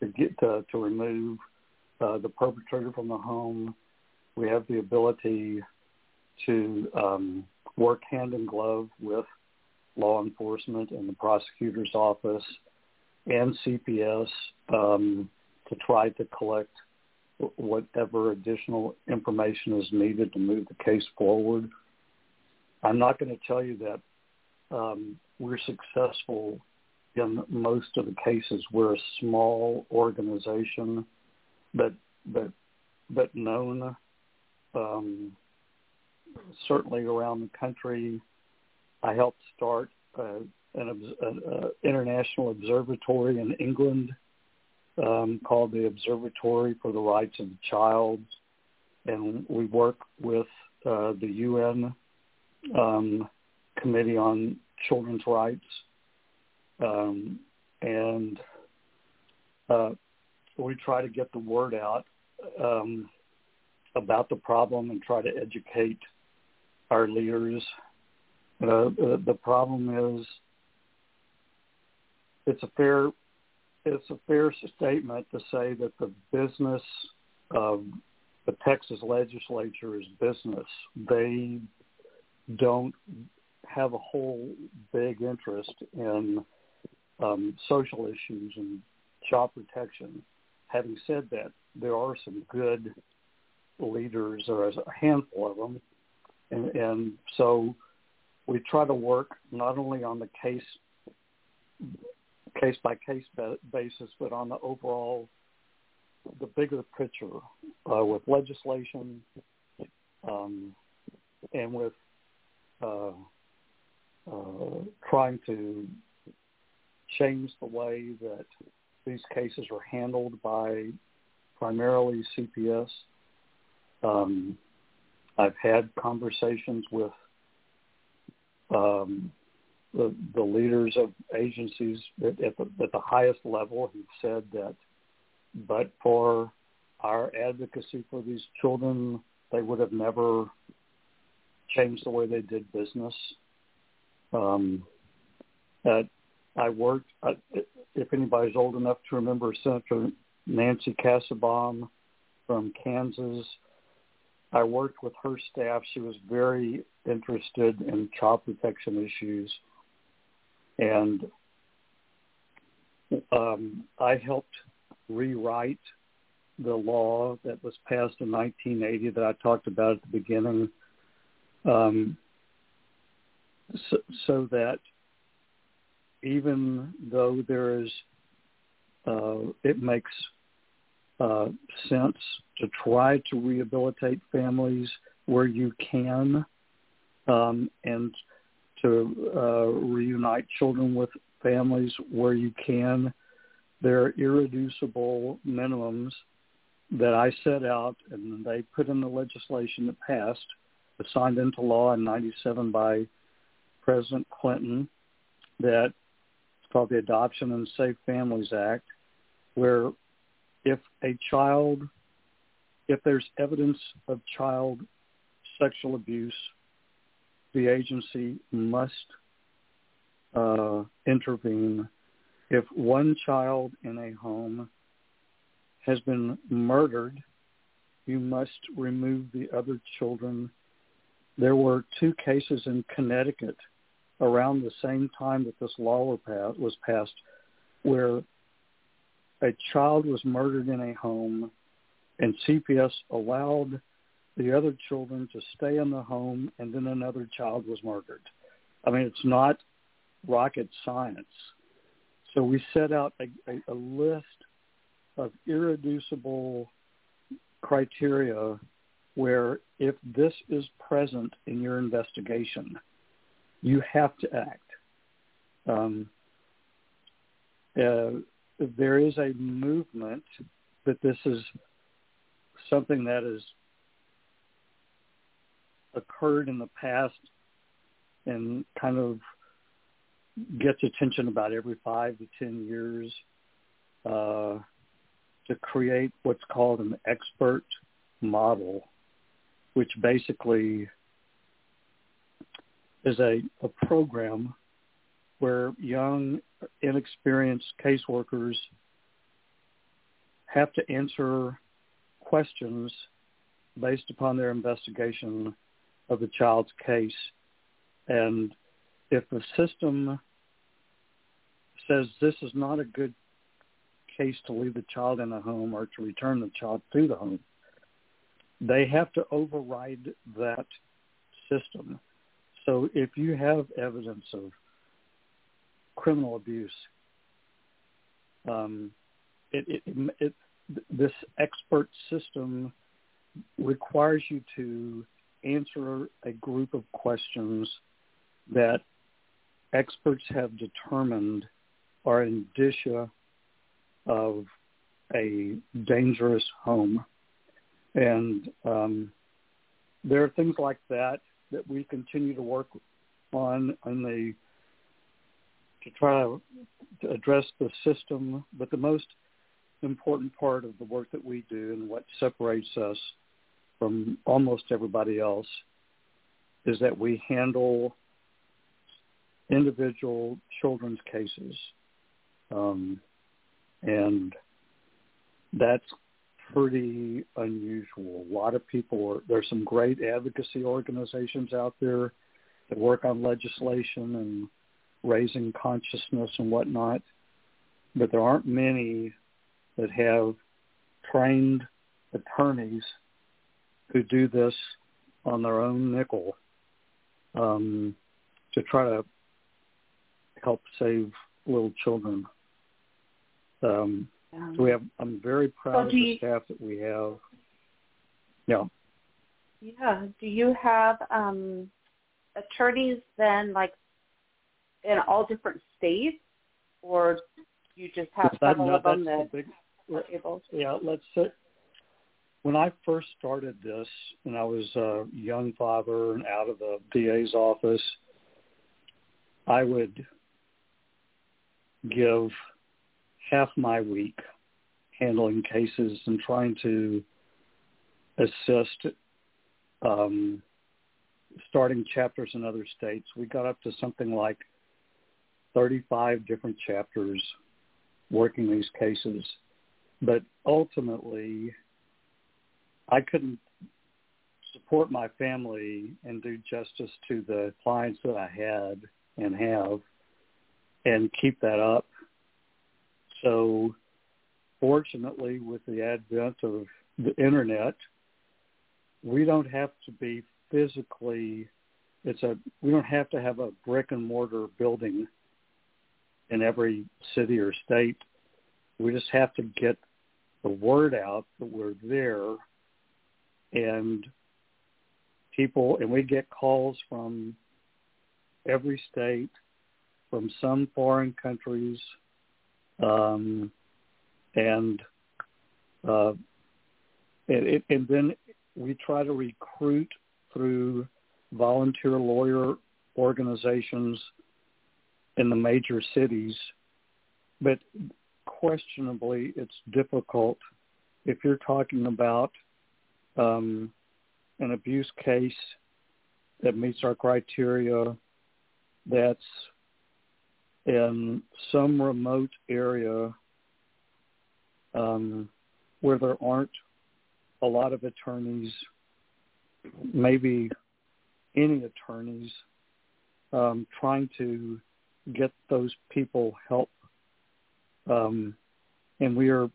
to get to, to remove uh, the perpetrator from the home. We have the ability to um, work hand in glove with law enforcement and the prosecutor's office and C P S um, to try to collect whatever additional information is needed to move the case forward. I'm not going to tell you that um, we're successful in most of the cases. We're a small organization, but but but known um, certainly around the country. I helped start uh, an uh, international observatory in England, Um, called the Observatory for the Rights of the Child, and we work with uh, the U N um, Committee on Children's Rights, um, and uh, we try to get the word out um, about the problem and try to educate our leaders. Uh, the, the problem is it's a fair It's a fair statement to say that the business of the Texas legislature is business. They don't have a whole big interest in um, social issues and child protection. Having said that, there are some good leaders, or a handful of them, and, and so we try to work not only on the case case-by-case basis, but on the overall, the bigger picture uh, with legislation um, and with uh, uh, trying to change the way that these cases are handled by primarily C P S. Um, I've had conversations with um, The, the leaders of agencies at, at, the, at the highest level who've said that, but for our advocacy for these children, they would have never changed the way they did business. Um, uh, I worked, uh, if anybody's old enough to remember Senator Nancy Kassebaum from Kansas, I worked with her staff. She was very interested in child protection issues. And um, I helped rewrite the law that was passed in nineteen eighty that I talked about at the beginning, um, so, so that even though there is, uh, it makes uh, sense to try to rehabilitate families where you can, um, and to uh, reunite children with families where you can, there are irreducible minimums that I set out and they put in the legislation that passed, was signed into law in ninety-seven by President Clinton, that it's called the Adoption and Safe Families Act, where if a child, if there's evidence of child sexual abuse, the agency must uh, intervene. If one child in a home has been murdered, you must remove the other children. There were two cases in Connecticut around the same time that this law was passed where a child was murdered in a home and C P S allowed the other children to stay in the home, and then another child was murdered. I mean, it's not rocket science. So we set out a, a, a list of irreducible criteria where if this is present in your investigation, you have to act. Um, uh, there is a movement that this is something that has occurred in the past and kind of gets attention about every five to ten years uh, to create what's called an expert model, which basically is a, a program where young, inexperienced caseworkers have to answer questions based upon their investigation of the child's case. And if the system says this is not a good case to leave the child in a home or to return the child to the home, they have to override that system. So if you have evidence of criminal abuse, um, it, it, it, this expert system requires you to answer a group of questions that experts have determined are indicia of a dangerous home. And um, there are things like that that we continue to work on in the, to try to address the system. But the most important part of the work that we do and what separates us from almost everybody else is that we handle individual children's cases. Um, and that's pretty unusual. A lot of people are, there's some great advocacy organizations out there that work on legislation and raising consciousness and whatnot, but there aren't many that have trained attorneys who do this on their own nickel um, to try to help save little children. Um, yeah. So we have. I'm very proud well, of the you, staff that we have. Yeah. Yeah. Do you have um, attorneys then, like in all different states, or do you just have some of them that big, are able to? Yeah. Let's say, when I first started this, and I was a young father and out of the D A's office, I would give half my week handling cases and trying to assist um, starting chapters in other states. We got up to something like thirty-five different chapters working these cases. But ultimately, I couldn't support my family and do justice to the clients that I had and have, and keep that up. So fortunately, with the advent of the internet, we don't have to be physically, it's a, we don't have to have a brick and mortar building in every city or state. We just have to get the word out that we're there, and people, and we get calls from every state, from some foreign countries, um, and uh, it, and then we try to recruit through volunteer lawyer organizations in the major cities, but questionably, it's difficult if you're talking about um, an abuse case that meets our criteria, that's in some remote area um, where there aren't a lot of attorneys, maybe any attorneys, um, trying to get those people help. Um, and we are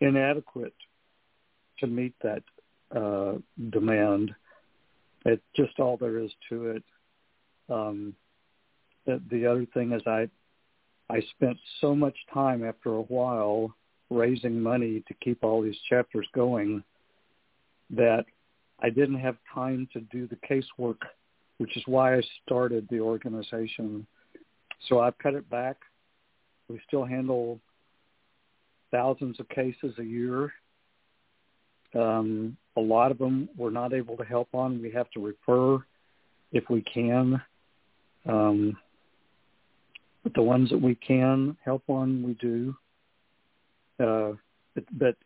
inadequate to meet that uh, demand. It's just all there is to it. Um, the, the other thing is I I spent so much time after a while raising money to keep all these chapters going that I didn't have time to do the casework, which is why I started the organization. So I've cut it back. We still handle thousands of cases a year. Um, a lot of them we're not able to help on. We have to refer if we can. Um, but the ones that we can help on, we do. Uh, but, but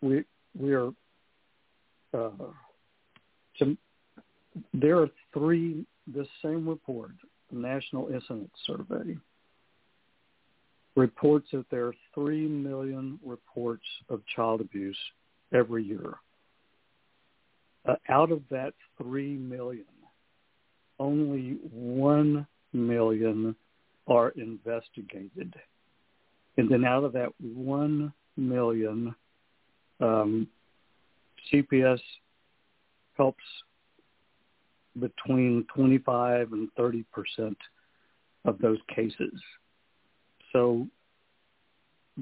we we are uh, to, there are three. This same report, the National Incident Survey, reports that there are three million reports of child abuse every year. Uh, out of that three million, only one million are investigated. And then out of that one million, um, C P S helps between twenty-five and thirty percent of those cases. So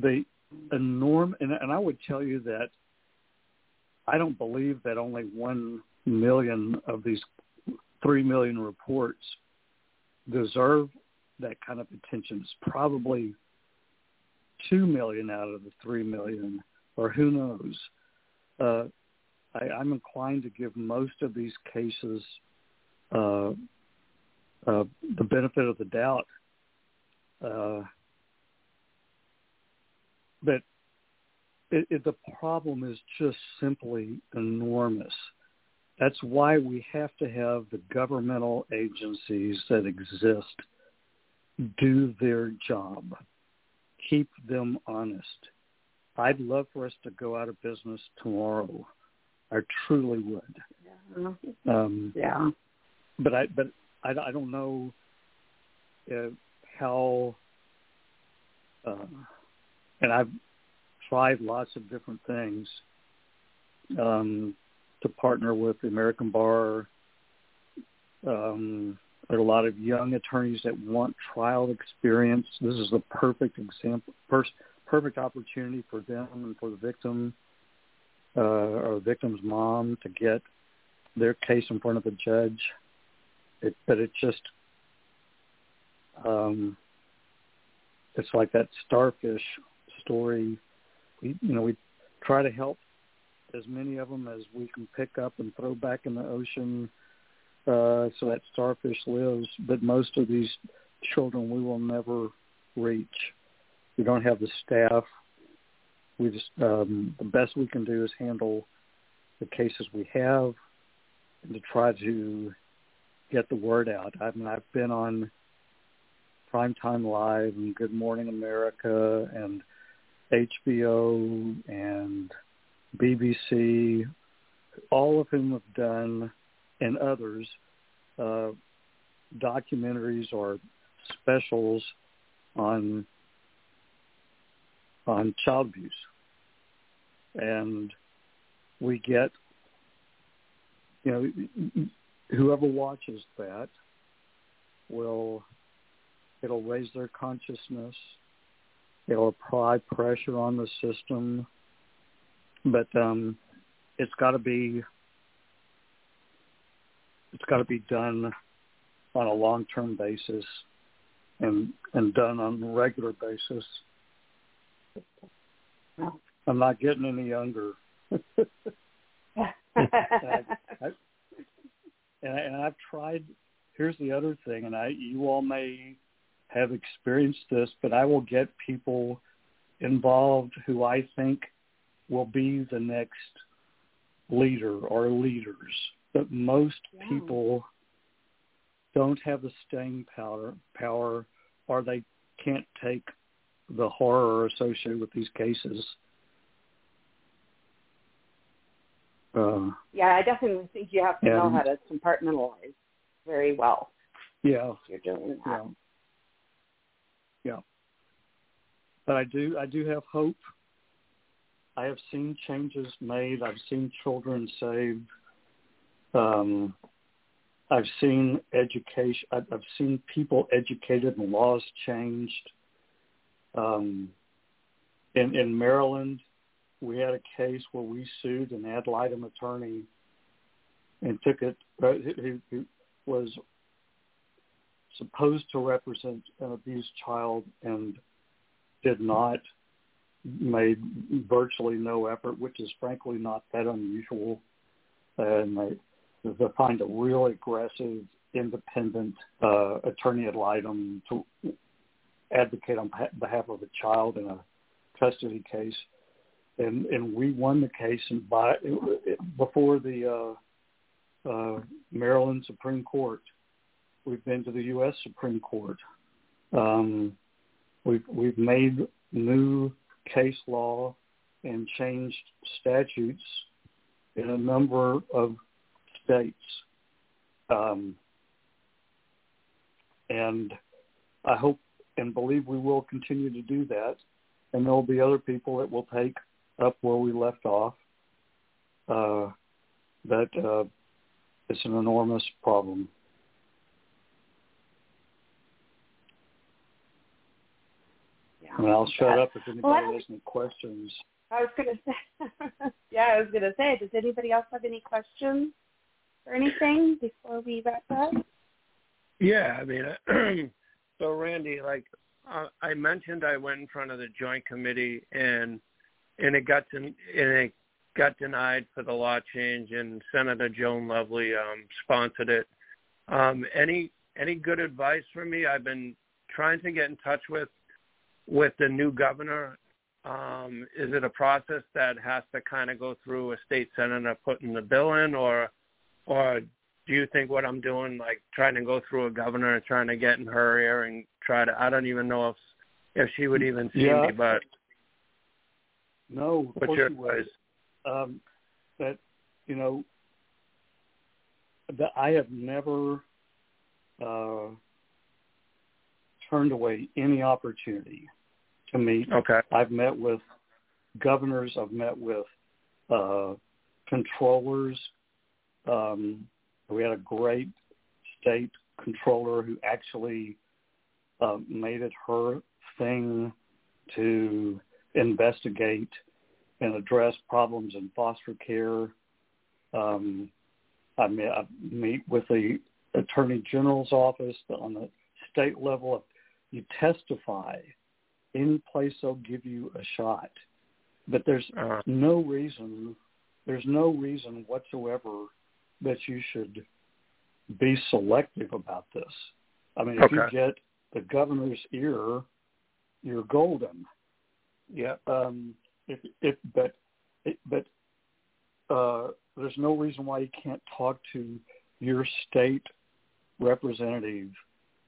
the enormous, and, and I would tell you that I don't believe that only one million of these three million reports deserve that kind of attention. It's probably two million out of the three million, or who knows. Uh, I, I'm inclined to give most of these cases uh, uh, the benefit of the doubt. Uh, But it, it, the problem is just simply enormous. That's why we have to have the governmental agencies that exist do their job. Keep them honest. I'd love for us to go out of business tomorrow. I truly would. Yeah. Um, yeah. But I but I, I don't know uh, how. Uh, And I've tried lots of different things um, to partner with the American Bar. Um, there are a lot of young attorneys that want trial experience. This is the perfect example, first, perfect opportunity for them and for the victim uh, or victim's mom to get their case in front of a judge. It, but it just um, it's like that starfish story. We, you know, we try to help as many of them as we can pick up and throw back in the ocean uh, so that starfish lives, but most of these children we will never reach. We don't have the staff. We just um, the best we can do is handle the cases we have and to try to get the word out. I mean, I've been on Primetime Live and Good Morning America and H B O and B B C all of whom have done, and others, uh, documentaries or specials on on child abuse. And we get, you know, whoever watches that will, it'll raise their consciousness, it'll apply pressure on the system, but um, it's got to be, it's got to be done on a long-term basis and, and done on a regular basis. I'm not getting any younger. I, I, and, I, and I've tried, here's the other thing, and I, you all may have experienced this, but I will get people involved who I think will be the next leader or leaders. But most yeah. people don't have the staying power, power, or they can't take the horror associated with these cases. Uh, yeah, I definitely think you have to and, know how to compartmentalize very well. Yeah, you're doing that. Yeah. yeah, but I do, I do have hope. I have seen changes made. I've seen children saved. Um, I've seen education. I've, I've seen people educated and laws changed. Um, in, in Maryland, we had a case where we sued an ad litem attorney and took it, who, who was supposed to represent an abused child and did not, made virtually no effort, which is frankly not that unusual. And they, they find a real aggressive, independent uh, attorney ad litem to advocate on behalf of a child in a custody case, and and we won the case and by before the uh, uh, Maryland Supreme Court. We've been to the U S Supreme Court. Um, we've we've made new case law and changed statutes in a number of states, um, and I hope and believe we will continue to do that, and there will be other people that will take up where we left off. Uh, that uh, it's an enormous problem. Yeah, and I'll shut up if anybody well, has any questions. I was going to say, yeah, I was going to say, does anybody else have any questions or anything before we wrap up? Yeah, I mean. So, Randy, like uh, I mentioned, I went in front of the Joint Committee, and and it got to, and it got denied for the law change, and Senator Joan Lovely um, sponsored it. Um, any any good advice for me? I've been trying to get in touch with with the new governor. Um, is it a process that has to kind of go through a state senator putting the bill in, or or do you think what I'm doing, like trying to go through a governor and trying to get in her ear and try to, I don't even know if if she would even see yeah. me, but. No, of course she would. Um, but, you know, the, I have never uh, turned away any opportunity to meet. Okay. I've met with governors. I've met with uh, controllers. Um We had a great state controller who actually uh, made it her thing to investigate and address problems in foster care. Um, I, met, I meet with the Attorney General's office on the state level. You testify any place, they'll give you a shot. But there's no reason. There's no reason whatsoever that you should be selective about this. I mean, if okay. you get the governor's ear, you're golden. Yeah. Um, if, if, but it, but uh, there's no reason why you can't talk to your state representative,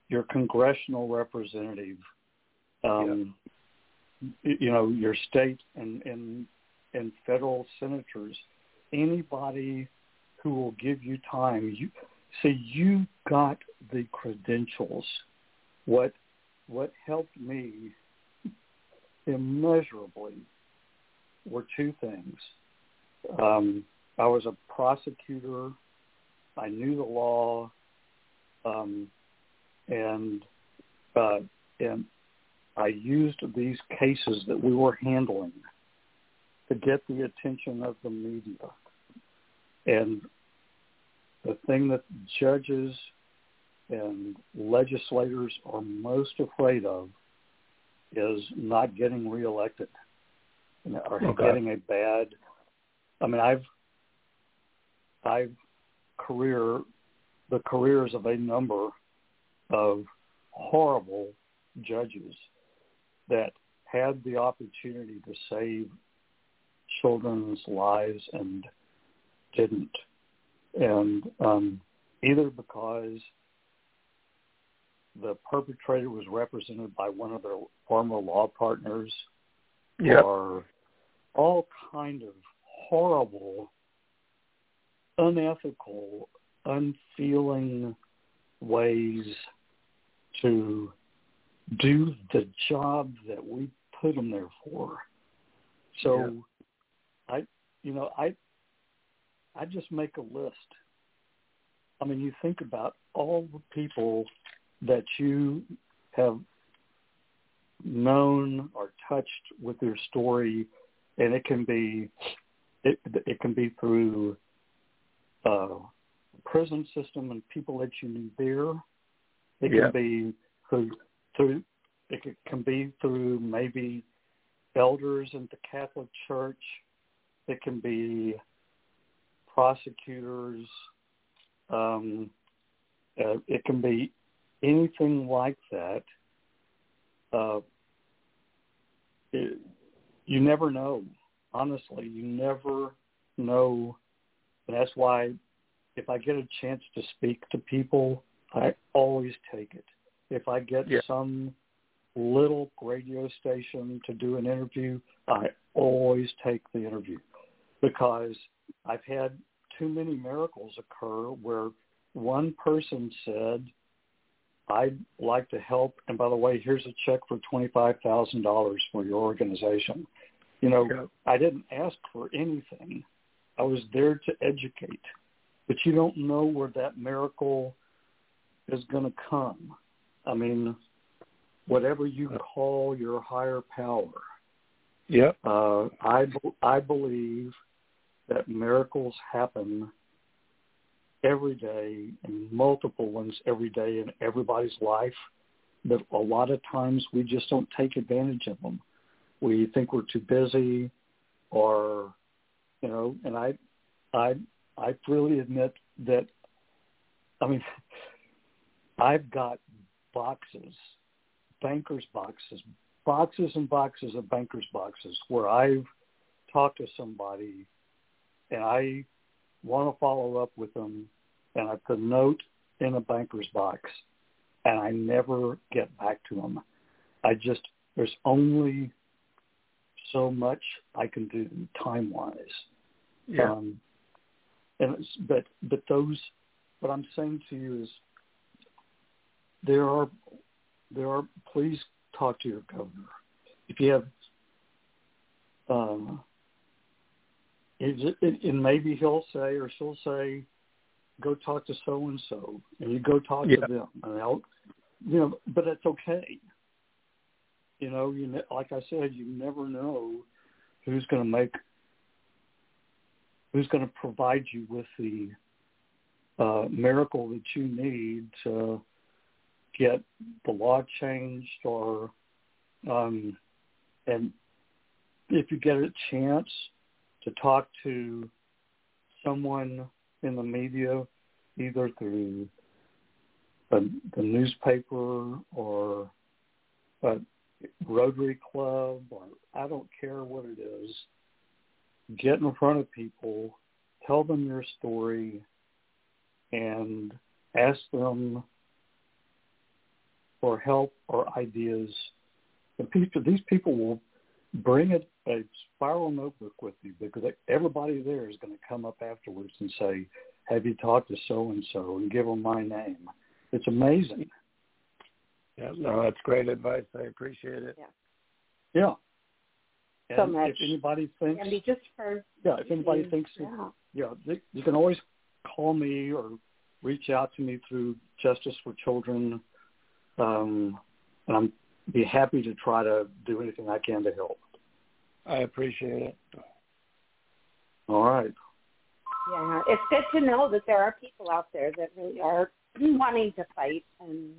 your congressional representative, um, yeah. you know, your state and, and, and federal senators. anybody who will give you time. You see, you got the credentials. What what helped me immeasurably were two things. Um, I was a prosecutor. I knew the law, um, and uh, and I used these cases that we were handling to get the attention of the media. And the thing that judges and legislators are most afraid of is not getting reelected or okay. getting a bad. I mean, I've I've career the careers of a number of horrible judges that had the opportunity to save children's lives and didn't, and um, either because the perpetrator was represented by one of their former law partners, yep. or all kind of horrible, unethical, unfeeling ways to do the job that we put them there for. So, yeah. I, you know, I, I just make a list. I mean, you think about all the people that you have known or touched with their story, and it can be, it, it can be through uh, the prison system and people that you knew there. It yeah. can be through, through, it can be through maybe elders in the Catholic Church. It can be prosecutors. Um, uh, it can be anything like that. Uh, it, you never know. Honestly, you never know. And that's why if I get a chance to speak to people, I always take it. If I get yeah. some little radio station to do an interview, I always take the interview, because I've had too many miracles occur where one person said, I'd like to help, and by the way, here's a check for twenty-five thousand dollars for your organization. You know, okay. I didn't ask for anything. I was there to educate. But you don't know where that miracle is going to come. I mean, whatever you call your higher power. Yep. Uh, I, I believe that miracles happen every day, and multiple ones every day in everybody's life, but a lot of times we just don't take advantage of them. We think we're too busy, or, you know, and I I, I freely admit that, I mean, I've got boxes, bankers' boxes, boxes and boxes of bankers' boxes where I've talked to somebody and I want to follow up with them, and I put a note in a banker's box, and I never get back to them. I just, there's only so much I can do time-wise. Yeah. Um, and it's, but, but those, what I'm saying to you is there are, there are, please talk to your governor. If you have, um, It, it, and maybe he'll say or she'll say, go talk to so-and-so, and you go talk yeah. to them. And I'll, you know, but it's okay. You know, you ne- like I said, you never know who's going to make, who's going to provide you with the uh, miracle that you need to get the law changed, or, um, and if you get a chance to talk to someone in the media, either through the, the newspaper or a Rotary Club, or I don't care what it is, get in front of people, tell them your story, and ask them for help or ideas. The people, these people will bring it a spiral notebook with you, because everybody there is going to come up afterwards and say, have you talked to so-and-so, and give them my name. It's amazing. Yeah, no, that's great advice. I appreciate it. Yeah. Yeah. So and much. If anybody thinks, Andy, just for yeah, if anybody you, thinks, yeah, yeah they, you can always call me or reach out to me through Justice for Children, um, and I'm be happy to try to do anything I can to help. I appreciate it. All right. Yeah, it's good to know that there are people out there that really are wanting to fight and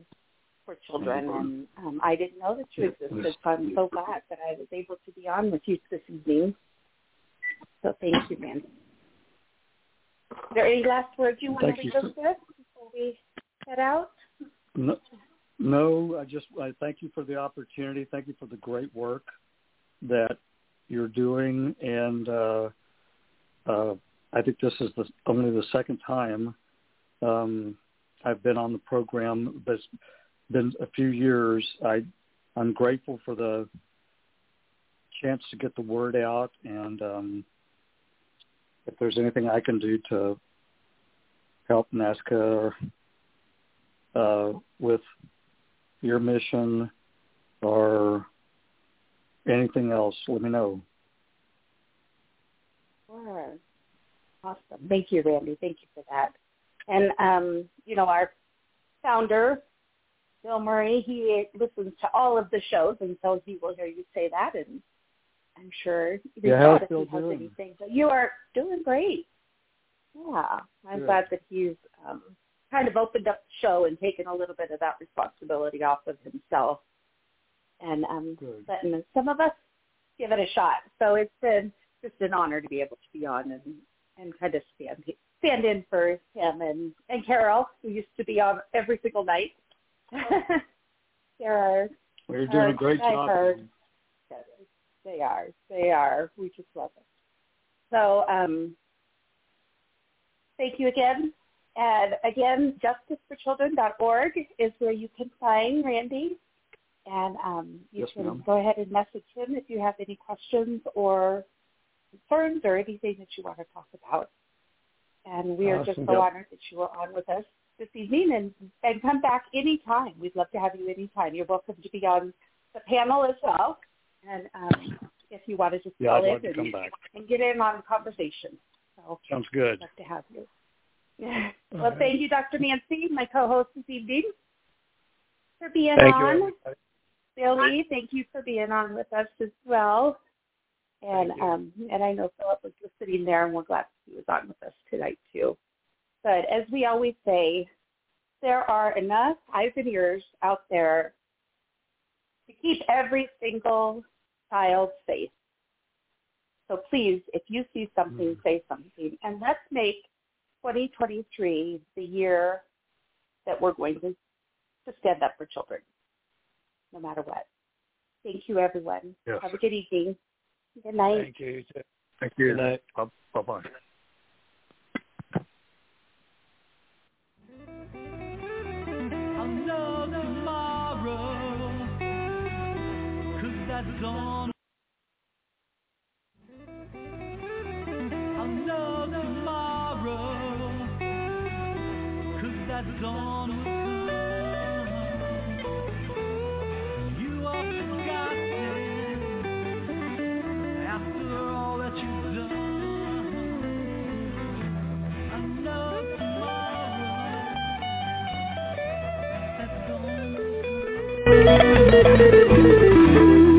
for children, and um, I didn't know that you existed, so I'm so glad that I was able to be on with you this evening. So thank you, man. Is there any last words you want to leave us with before we head out? No, no I just I thank you for the opportunity. Thank you for the great work that you're doing, and uh, uh, I think this is the, only the second time um, I've been on the program, but been a few years. I, I'm grateful for the chance to get the word out, and um, if there's anything I can do to help NAASCA uh, with your mission or anything else, let me know. Sure. Awesome. Thank you, Randy. Thank you for that. And, um, you know, our founder, Bill Murray, he listens to all of the shows, and so he will hear you say that, and I'm sure yeah, how's Bill he has doing? Anything. But you are doing great. Yeah, I'm yeah. glad that he's um, kind of opened up the show and taken a little bit of that responsibility off of himself, and um, letting some of us give it a shot. So it's been just an honor to be able to be on and, and kind of stand stand in for him and, and Carol, who used to be on every single night. There are. We're doing a great job. They are. They are. We just love it. So, um, thank you again. And again, justice for children dot org is where you can find Randy. And um, you yes, can ma'am. go ahead and message him if you have any questions or concerns or anything that you want to talk about. And we are awesome. just so honored that you were on with us this evening, and, and come back anytime. We'd love to have you anytime. You're welcome to be on the panel as well, and um, if you want to just yeah, call in and, and get in on the conversation. So, sounds good. Love to have you. Yeah. Well, right. Thank you, Doctor Nancy, my co-host this evening, for being thank on. You, Billy, thank you for being on with us as well. And um, and I know Philip was just sitting there, and we're glad he was on with us tonight too. But as we always say, there are enough eyes and ears out there to keep every single child safe. So please, if you see something, mm. say something. And let's make twenty twenty-three the year that we're going to, to stand up for children, no matter what. Thank you, everyone. Yes. Have a good evening. Good night. Thank you. Thank you. Good night. Bye-bye. Another tomorrow, 'cause that's on. Another tomorrow, 'cause that's on. Thank you.